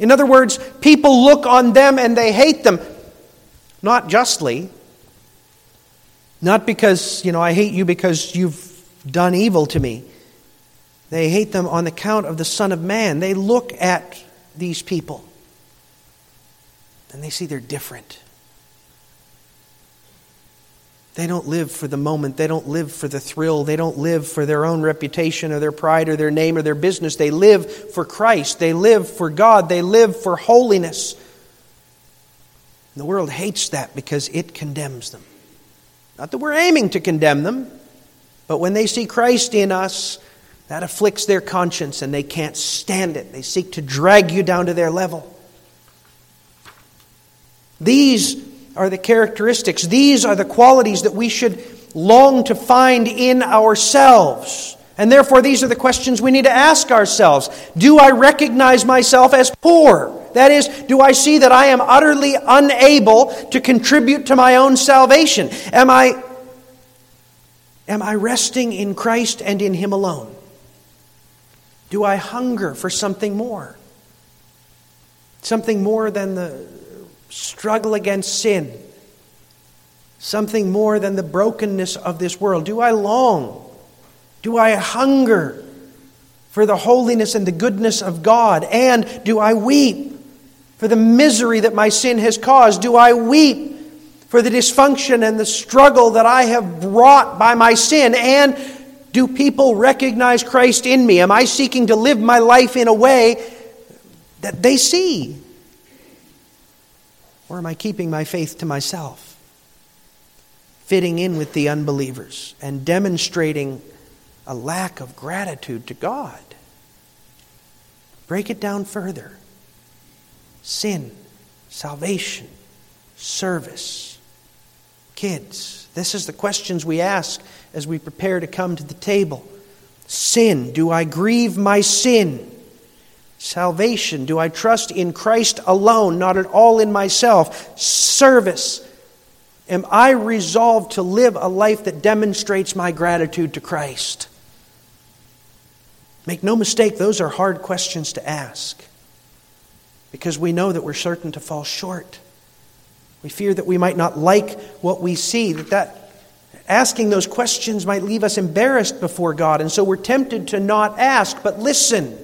In other words, people look on them and they hate them, not justly. Not because, you know, I hate you because you've done evil to me. They hate them on account of the Son of Man. They look at these people and they see they're different. They don't live for the moment. They don't live for the thrill. They don't live for their own reputation or their pride or their name or their business. They live for Christ. They live for God. They live for holiness. And the world hates that because it condemns them. Not that we're aiming to condemn them, but when they see Christ in us, that afflicts their conscience and they can't stand it. They seek to drag you down to their level. These are the characteristics. These are the qualities that we should long to find in ourselves. And therefore, these are the questions we need to ask ourselves. Do I recognize myself as poor? That is, do I see that I am utterly unable to contribute to my own salvation? Am I, Am I resting in Christ and in Him alone? Do I hunger for something more? Something more than the struggle against sin. Something more than the brokenness of this world. Do I long? Do I hunger for the holiness and the goodness of God? And do I weep for the misery that my sin has caused? Do I weep for the dysfunction and the struggle that I have brought by my sin? And do people recognize Christ in me? Am I seeking to live my life in a way that they see? Or am I keeping my faith to myself, fitting in with the unbelievers and demonstrating a lack of gratitude to God? Break it down further. Sin, salvation, service. Kids, this is the questions we ask as we prepare to come to the table. Sin, do I grieve my sin? Salvation, do I trust in Christ alone, not at all in myself? Service, am I resolved to live a life that demonstrates my gratitude to Christ? Make no mistake, those are hard questions to ask because we know that we're certain to fall short. We fear that we might not like what we see, that, that asking those questions might leave us embarrassed before God, and so we're tempted to not ask. But listen,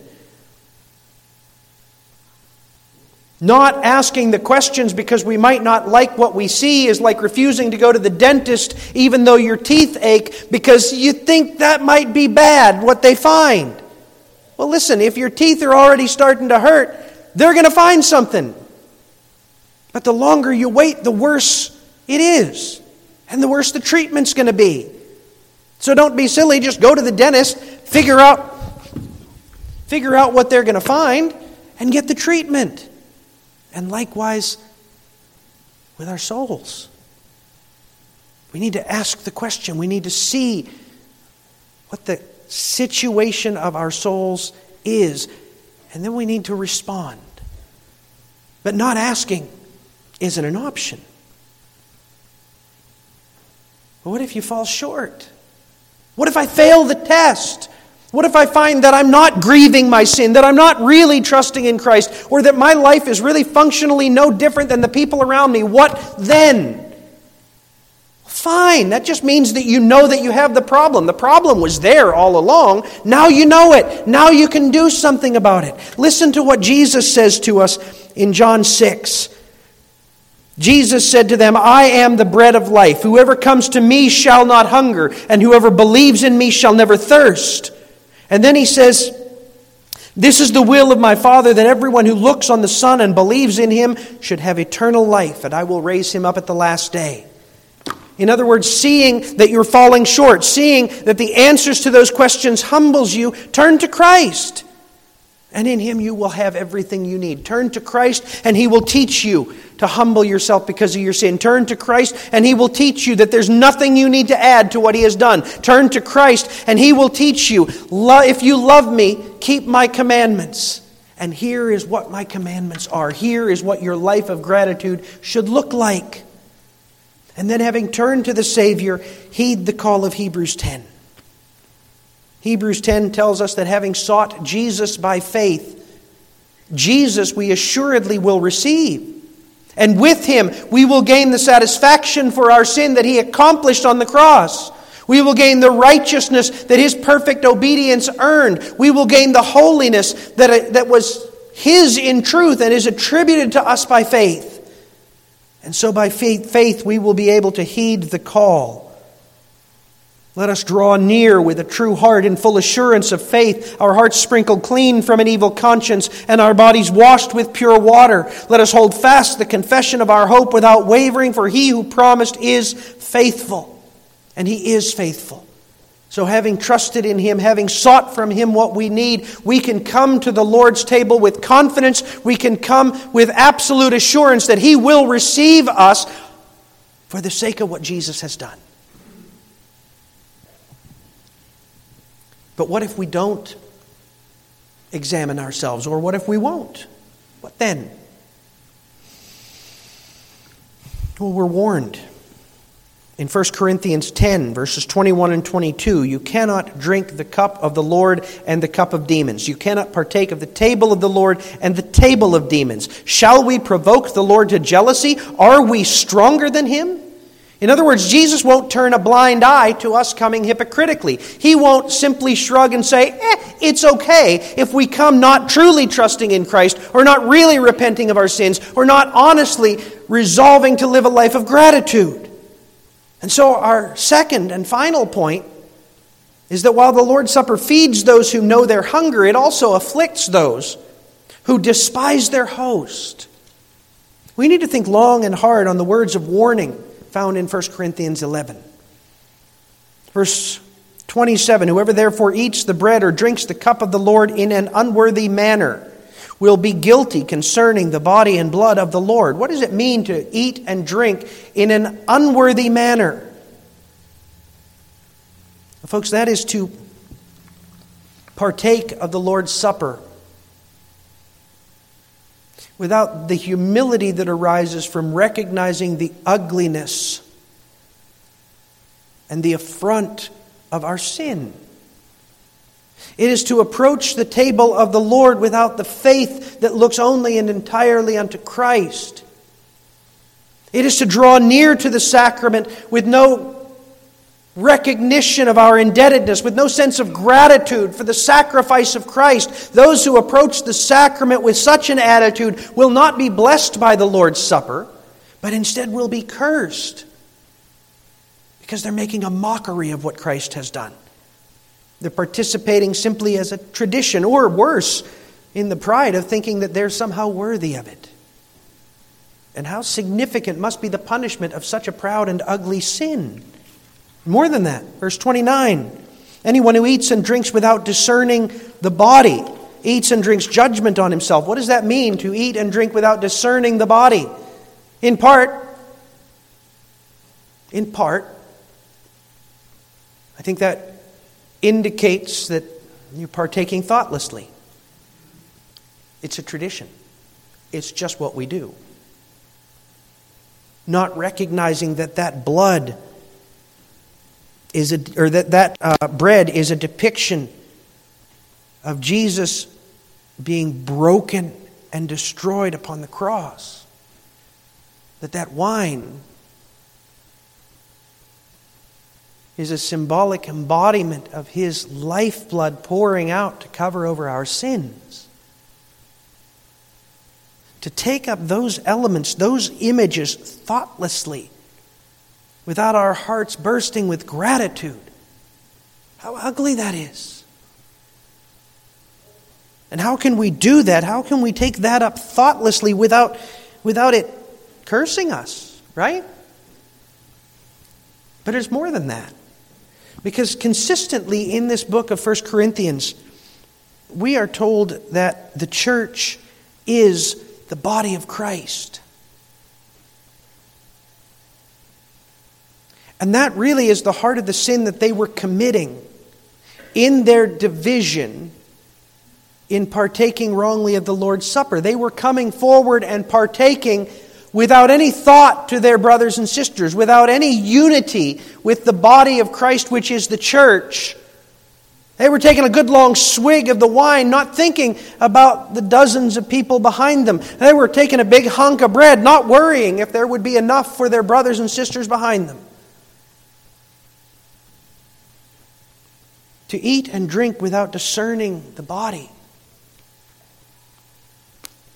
not asking the questions because we might not like what we see is like refusing to go to the dentist even though your teeth ache because you think that might be bad, what they find. Well, listen, if your teeth are already starting to hurt, they're going to find something. But the longer you wait, the worse it is. And the worse the treatment's going to be. So don't be silly. Just go to the dentist, figure out, figure out what they're going to find, and get the treatment. And likewise with our souls. We need to ask the question. We need to see what the situation of our souls is. And then we need to respond. But not asking isn't an option. But what if you fall short? What if I fail the test? What if I find that I'm not grieving my sin, that I'm not really trusting in Christ, or that my life is really functionally no different than the people around me? What then? Fine, that just means that you know that you have the problem. The problem was there all along. Now you know it. Now you can do something about it. Listen to what Jesus says to us in John six. Jesus said to them, I am the bread of life. Whoever comes to me shall not hunger, and whoever believes in me shall never thirst. And then he says, this is the will of my Father, that everyone who looks on the Son and believes in him should have eternal life, and I will raise him up at the last day. In other words, seeing that you're falling short, seeing that the answers to those questions humbles you, turn to Christ. And in Him you will have everything you need. Turn to Christ and He will teach you to humble yourself because of your sin. Turn to Christ and He will teach you that there's nothing you need to add to what He has done. Turn to Christ and He will teach you, if you love me, keep my commandments. And here is what my commandments are. Here is what your life of gratitude should look like. And then having turned to the Savior, heed the call of Hebrews ten. Hebrews ten tells us that having sought Jesus by faith, Jesus we assuredly will receive. And with Him we will gain the satisfaction for our sin that He accomplished on the cross. We will gain the righteousness that His perfect obedience earned. We will gain the holiness that, that was His in truth and is attributed to us by faith. And so by faith, faith we will be able to heed the call. Let us draw near with a true heart in full assurance of faith, our hearts sprinkled clean from an evil conscience, and our bodies washed with pure water. Let us hold fast the confession of our hope without wavering, for He who promised is faithful. And He is faithful. So having trusted in Him, having sought from Him what we need, we can come to the Lord's table with confidence. We can come with absolute assurance that He will receive us for the sake of what Jesus has done. But what if we don't examine ourselves? Or what if we won't? What then? Well, we're warned. In First Corinthians ten, verses twenty-one and twenty-two, you cannot drink the cup of the Lord and the cup of demons. You cannot partake of the table of the Lord and the table of demons. Shall we provoke the Lord to jealousy? Are we stronger than him? In other words, Jesus won't turn a blind eye to us coming hypocritically. He won't simply shrug and say, eh, it's okay if we come not truly trusting in Christ or not really repenting of our sins or not honestly resolving to live a life of gratitude. And so our second and final point is that while the Lord's Supper feeds those who know their hunger, it also afflicts those who despise their host. We need to think long and hard on the words of warning found in First Corinthians eleven. Verse twenty-seven, whoever therefore eats the bread or drinks the cup of the Lord in an unworthy manner will be guilty concerning the body and blood of the Lord. What does it mean to eat and drink in an unworthy manner? Well, folks, that is to partake of the Lord's Supper without the humility that arises from recognizing the ugliness and the affront of our sin. It is to approach the table of the Lord without the faith that looks only and entirely unto Christ. It is to draw near to the sacrament with no recognition of our indebtedness, with no sense of gratitude for the sacrifice of Christ. Those who approach the sacrament with such an attitude will not be blessed by the Lord's Supper, but instead will be cursed because they're making a mockery of what Christ has done. They're participating simply as a tradition, or worse, in the pride of thinking that they're somehow worthy of it. And how significant must be the punishment of such a proud and ugly sin. More than that, verse twenty-nine, anyone who eats and drinks without discerning the body eats and drinks judgment on himself. What does that mean, to eat and drink without discerning the body? In part, in part, I think that indicates that you're partaking thoughtlessly. It's a tradition. It's just what we do. Not recognizing that that blood is a, or that that uh, bread is a depiction of Jesus being broken and destroyed upon the cross. That that wine is a symbolic embodiment of his lifeblood pouring out to cover over our sins. To take up those elements, those images thoughtlessly, without our hearts bursting with gratitude. How ugly that is. And how can we do that? How can we take that up thoughtlessly without, without it cursing us, right? But it's more than that. Because consistently in this book of First Corinthians, we are told that the church is the body of Christ. And that really is the heart of the sin that they were committing in their division in partaking wrongly of the Lord's Supper. They were coming forward and partaking without any thought to their brothers and sisters, without any unity with the body of Christ, which is the church. They were taking a good long swig of the wine, not thinking about the dozens of people behind them. They were taking a big hunk of bread, not worrying if there would be enough for their brothers and sisters behind them. To eat and drink without discerning the body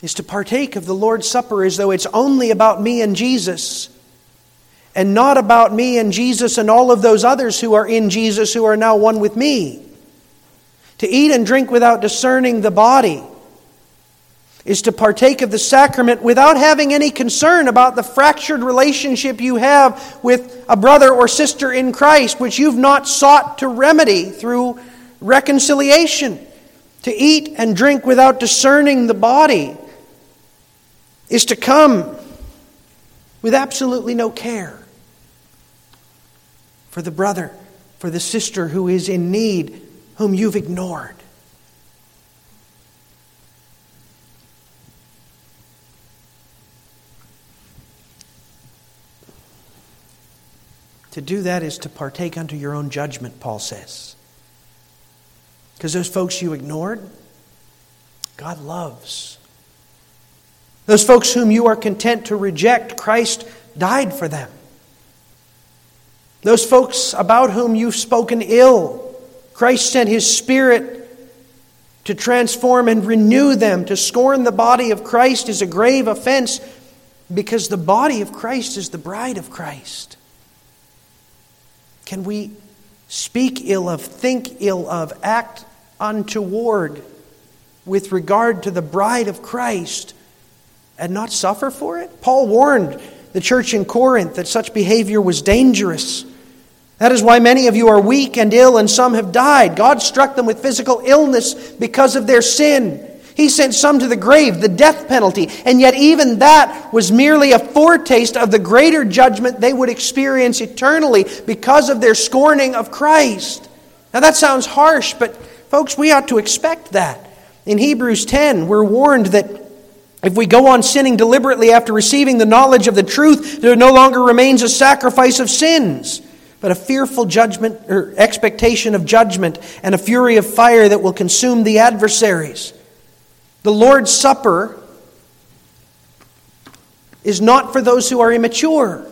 is to partake of the Lord's Supper as though it's only about me and Jesus, and not about me and Jesus and all of those others who are in Jesus who are now one with me. To eat and drink without discerning the body is to partake of the sacrament without having any concern about the fractured relationship you have with a brother or sister in Christ, which you've not sought to remedy through reconciliation. To eat and drink without discerning the body is to come with absolutely no care for the brother, for the sister who is in need, whom you've ignored. To do that is to partake unto your own judgment, Paul says. Because those folks you ignored, God loves. Those folks whom you are content to reject, Christ died for them. Those folks about whom you've spoken ill, Christ sent His Spirit to transform and renew them. To scorn the body of Christ is a grave offense, because the body of Christ is the bride of Christ. Can we speak ill of, think ill of, act untoward with regard to the bride of Christ and not suffer for it? Paul warned the church in Corinth that such behavior was dangerous. That is why many of you are weak and ill, and some have died. God struck them with physical illness because of their sin. He sent some to the grave, the death penalty, and yet even that was merely a foretaste of the greater judgment they would experience eternally because of their scorning of Christ. Now that sounds harsh, but folks, we ought to expect that. In Hebrews ten, we're warned that if we go on sinning deliberately after receiving the knowledge of the truth, there no longer remains a sacrifice of sins, but a fearful judgment or expectation of judgment and a fury of fire that will consume the adversaries. The Lord's Supper is not for those who are immature.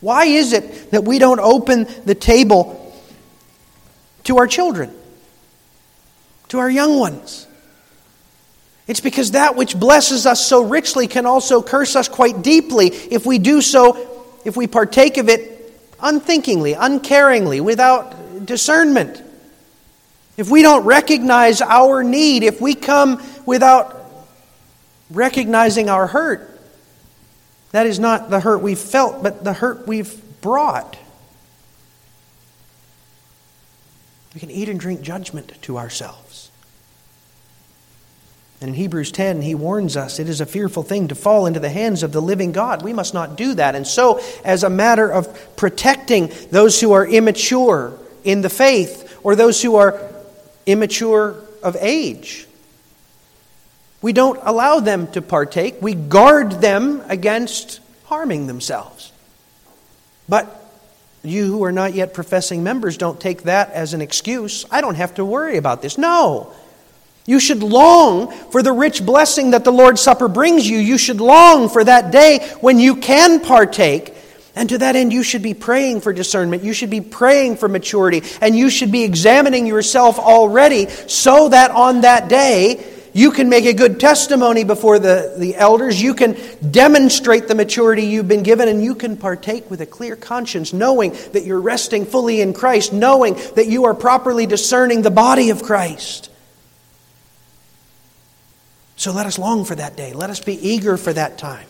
Why is it that we don't open the table to our children, to our young ones? It's because that which blesses us so richly can also curse us quite deeply if we do so, if we partake of it unthinkingly, uncaringly, without discernment. If we don't recognize our need, if we come without recognizing our hurt, that is not the hurt we've felt, but the hurt we've brought. We can eat and drink judgment to ourselves. And in Hebrews ten, he warns us, it is a fearful thing to fall into the hands of the living God. We must not do that. And so, as a matter of protecting those who are immature in the faith, or those who are immature of age, we don't allow them to partake. We guard them against harming themselves. But you who are not yet professing members, don't take that as an excuse. I don't have to worry about this. No. You should long for the rich blessing that the Lord's Supper brings you. You should long for that day when you can partake. And to that end, you should be praying for discernment. You should be praying for maturity. And you should be examining yourself already so that on that day, you can make a good testimony before the, the elders. You can demonstrate the maturity you've been given, and you can partake with a clear conscience, knowing that you're resting fully in Christ, knowing that you are properly discerning the body of Christ. So let us long for that day. Let us be eager for that time.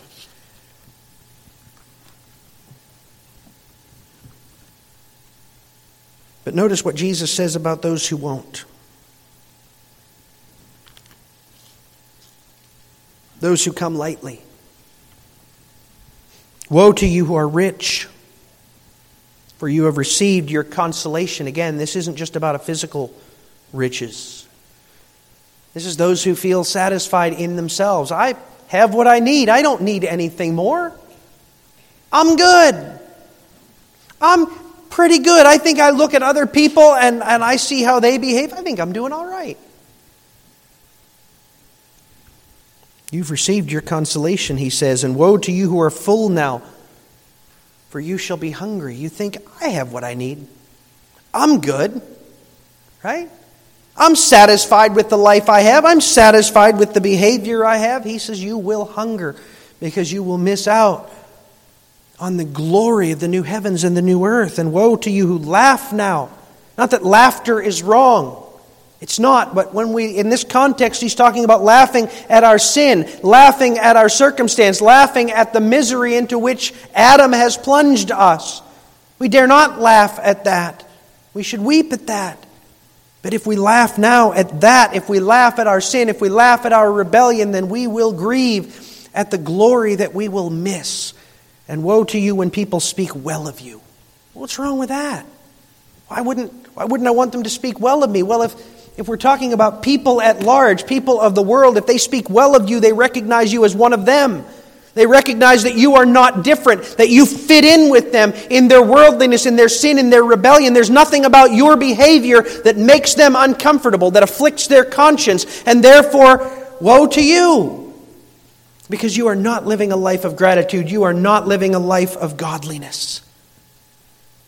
But notice what Jesus says about those who won't. Those who come lightly. Woe to you who are rich, for you have received your consolation. Again, this isn't just about a physical riches. This is those who feel satisfied in themselves. I have what I need. I don't need anything more. I'm good. I'm pretty good. I think I look at other people and, and I see how they behave. I think I'm doing all right. You've received your consolation, he says, and woe to you who are full now, for you shall be hungry. You think, I have what I need. I'm good, right? I'm satisfied with the life I have. I'm satisfied with the behavior I have. He says, you will hunger because you will miss out on the glory of the new heavens and the new earth. And woe to you who laugh now. Not that laughter is wrong. It's not, but when we, in this context, he's talking about laughing at our sin, laughing at our circumstance, laughing at the misery into which Adam has plunged us. We dare not laugh at that. We should weep at that. But if we laugh now at that, if we laugh at our sin, if we laugh at our rebellion, then we will grieve at the glory that we will miss. And woe to you when people speak well of you. What's wrong with that? Why wouldn't, why wouldn't I want them to speak well of me? Well, if, if we're talking about people at large, people of the world, if they speak well of you, they recognize you as one of them. They recognize that you are not different, that you fit in with them in their worldliness, in their sin, in their rebellion. There's nothing about your behavior that makes them uncomfortable, that afflicts their conscience, and therefore, woe to you, because you are not living a life of gratitude. You are not living a life of godliness.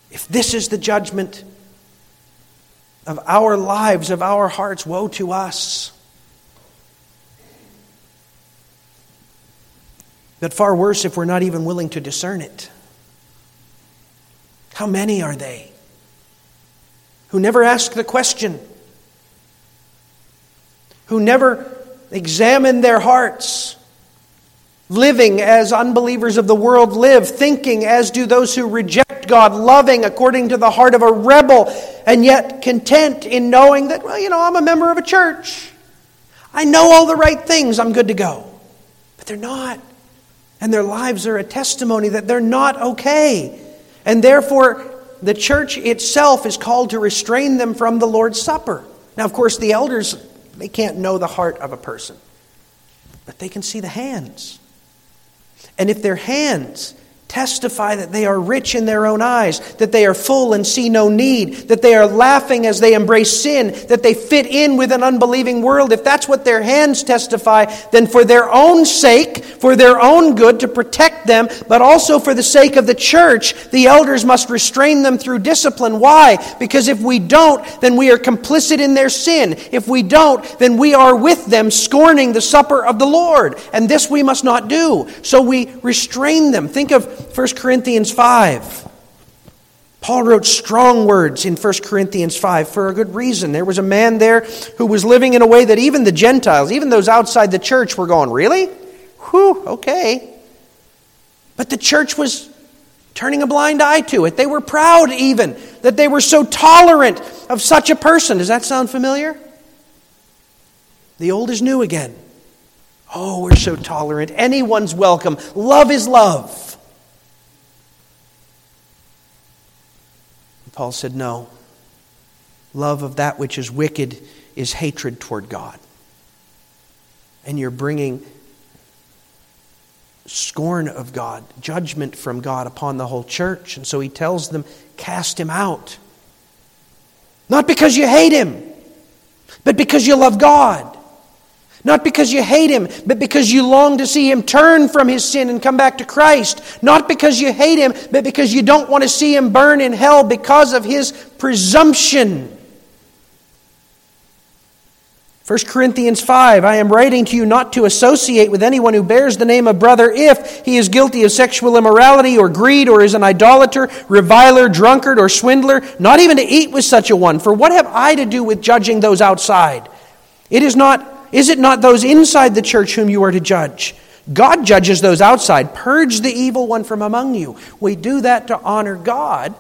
If this is the judgment of our lives, of our hearts, woe to us. But far worse if we're not even willing to discern it. How many are they who never ask the question, who never examine their hearts, living as unbelievers of the world live, thinking as do those who reject God, loving according to the heart of a rebel, and yet content in knowing that, well, you know, I'm a member of a church. I know all the right things. I'm good to go. But they're not. And their lives are a testimony that they're not okay. And therefore, the church itself is called to restrain them from the Lord's Supper. Now, of course, the elders, they can't know the heart of a person. But they can see the hands. And if their hands testify that they are rich in their own eyes, that they are full and see no need, that they are laughing as they embrace sin, that they fit in with an unbelieving world. If that's what their hands testify, then for their own sake, for their own good, to protect them, but also for the sake of the church, the elders must restrain them through discipline. Why? Because if we don't, then we are complicit in their sin. If we don't, then we are with them scorning the supper of the Lord. And this we must not do. So we restrain them. Think of First Corinthians five. Paul wrote strong words in First Corinthians five for a good reason. There was a man there who was living in a way that even the Gentiles, even those outside the church, were going, really? Whew, okay. But the church was turning a blind eye to it. They were proud even that they were so tolerant of such a person. Does that sound familiar? The old is new again. Oh, we're so tolerant. Anyone's welcome. Love is love. Paul said, no, love of that which is wicked is hatred toward God. And you're bringing scorn of God, judgment from God upon the whole church. And so he tells them, cast him out. Not because you hate him, but because you love God. Not because you hate him, but because you long to see him turn from his sin and come back to Christ. Not because you hate him, but because you don't want to see him burn in hell because of his presumption. First Corinthians five, I am writing to you not to associate with anyone who bears the name of brother if he is guilty of sexual immorality or greed or is an idolater, reviler, drunkard, or swindler, not even to eat with such a one. For what have I to do with judging those outside? It is not... Is it not those inside the church whom you are to judge? God judges those outside. Purge the evil one from among you. We do that to honor God,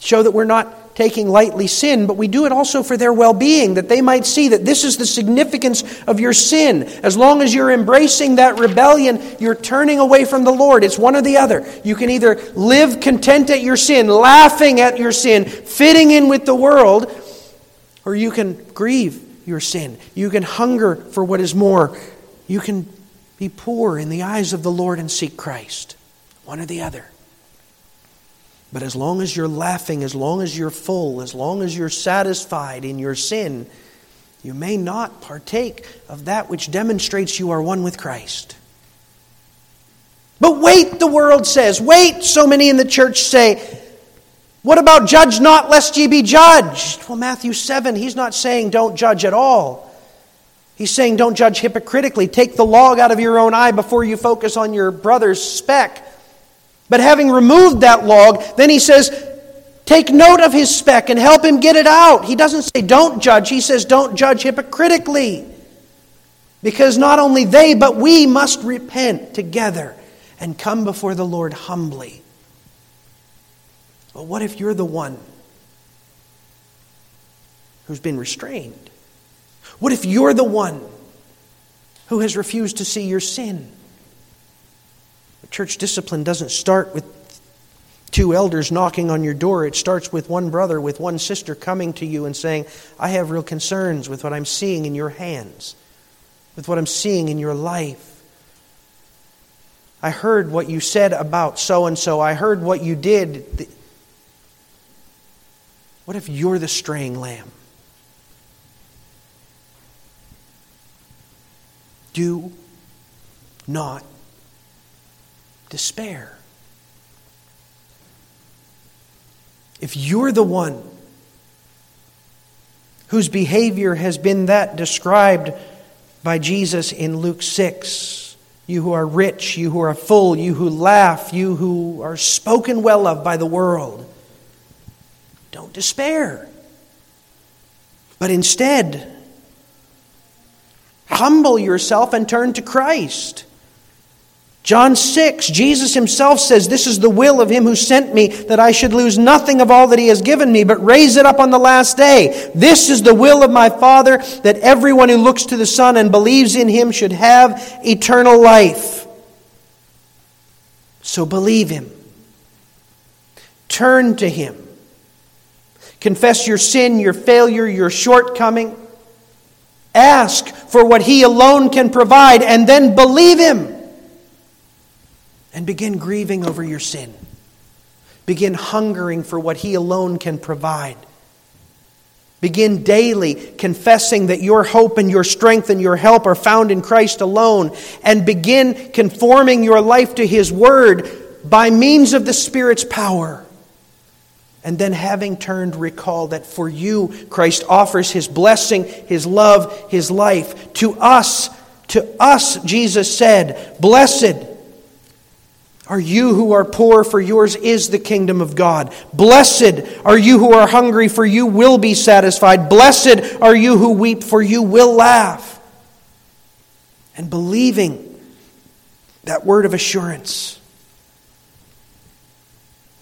show that we're not taking lightly sin, but we do it also for their well-being, that they might see that this is the significance of your sin. As long as you're embracing that rebellion, you're turning away from the Lord. It's one or the other. You can either live content at your sin, laughing at your sin, fitting in with the world, or you can grieve your sin. You can hunger for what is more. You can be poor in the eyes of the Lord and seek Christ. One or the other. But as long as you're laughing, as long as you're full, as long as you're satisfied in your sin, you may not partake of that which demonstrates you are one with Christ. But wait, the world says. Wait, so many in the church say. What about judge not, lest ye be judged? Well, Matthew seven, he's not saying don't judge at all. He's saying don't judge hypocritically. Take the log out of your own eye before you focus on your brother's speck. But having removed that log, then he says, take note of his speck and help him get it out. He doesn't say don't judge. He says don't judge hypocritically. Because not only they, but we must repent together and come before the Lord humbly. Well, what if you're the one who's been restrained? What if you're the one who has refused to see your sin? Church discipline doesn't start with two elders knocking on your door. It starts with one brother, with one sister coming to you and saying, I have real concerns with what I'm seeing in your hands, with what I'm seeing in your life. I heard what you said about so-and-so. I heard what you did. What if you're the straying lamb? Do not despair. If you're the one whose behavior has been that described by Jesus in Luke six, you who are rich, you who are full, you who laugh, you who are spoken well of by the world, don't despair. But instead, humble yourself and turn to Christ. John six, Jesus himself says, "This is the will of him who sent me, that I should lose nothing of all that he has given me, but raise it up on the last day. This is the will of my Father, that everyone who looks to the Son and believes in him should have eternal life." So believe him. Turn to him. Confess your sin, your failure, your shortcoming. Ask for what he alone can provide, and then believe him. And begin grieving over your sin. Begin hungering for what he alone can provide. Begin daily confessing that your hope and your strength and your help are found in Christ alone. And begin conforming your life to his word by means of the Spirit's power. And then, having turned, recall that for you, Christ offers his blessing, his love, his life. To us, to us, Jesus said, "Blessed are you who are poor, for yours is the kingdom of God. Blessed are you who are hungry, for you will be satisfied. Blessed are you who weep, for you will laugh." And believing that word of assurance,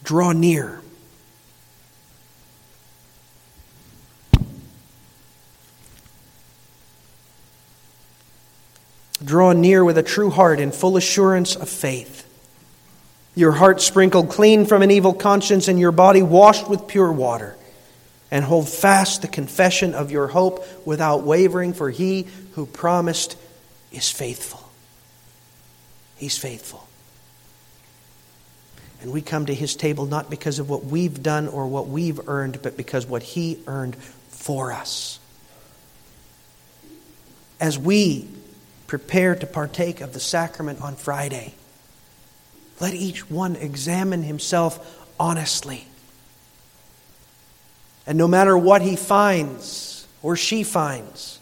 draw near. Draw near with a true heart in full assurance of faith. Your heart sprinkled clean from an evil conscience, and your body washed with pure water. And hold fast the confession of your hope without wavering, for he who promised is faithful. He's faithful. And we come to his table not because of what we've done or what we've earned, but because what he earned for us. As we prepare to partake of the sacrament on Friday, let each one examine himself honestly. And no matter what he finds or she finds,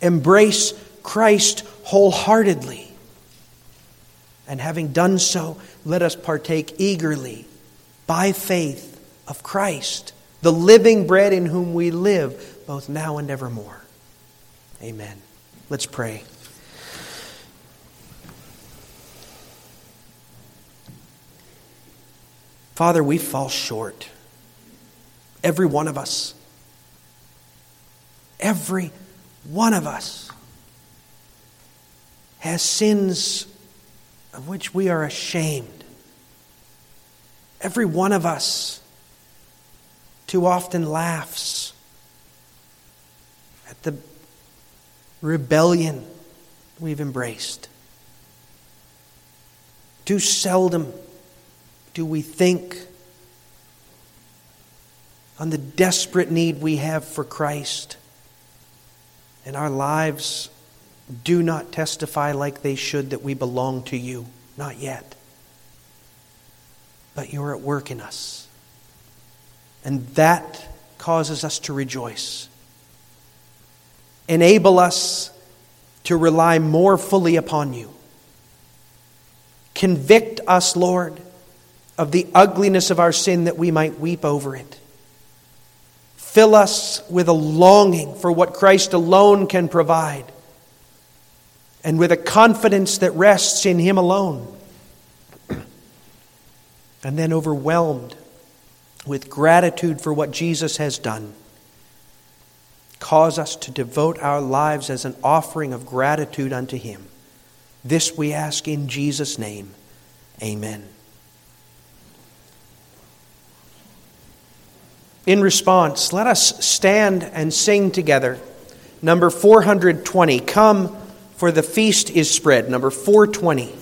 embrace Christ wholeheartedly. And having done so, let us partake eagerly, by faith, of Christ, the living bread in whom we live, both now and evermore. Amen. Let's pray. Father, we fall short. Every one of us. Every one of us has sins of which we are ashamed. Every one of us too often laughs at the rebellion we've embraced. Too seldom do we think on the desperate need we have for Christ, and our lives do not testify like they should that we belong to you. Not yet. But you're at work in us. And that causes us to rejoice. Enable us to rely more fully upon you. Convict us, Lord, of the ugliness of our sin, that we might weep over it. Fill us with a longing for what Christ alone can provide, and with a confidence that rests in him alone. And then, overwhelmed with gratitude for what Jesus has done, cause us to devote our lives as an offering of gratitude unto him. This we ask in Jesus' name. Amen. In response, let us stand and sing together. Number four twenty, "Come, for the feast is spread." Number four twenty.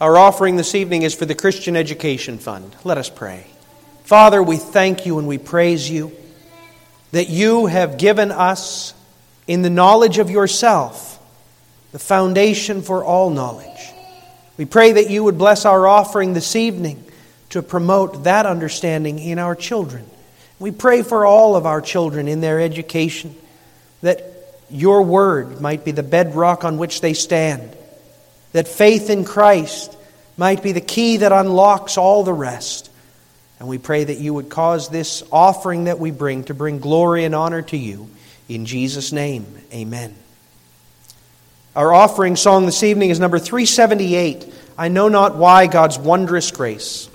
Our offering this evening is for the Christian Education Fund. Let us pray. Father, we thank you and we praise you that you have given us, in the knowledge of yourself, the foundation for all knowledge. We pray that you would bless our offering this evening to promote that understanding in our children. We pray for all of our children in their education, that your word might be the bedrock on which they stand, that faith in Christ might be the key that unlocks all the rest. And we pray that you would cause this offering that we bring to bring glory and honor to you. In Jesus' name, amen. Our offering song this evening is number three seventy-eight, I Know Not Why, God's Wondrous Grace.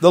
The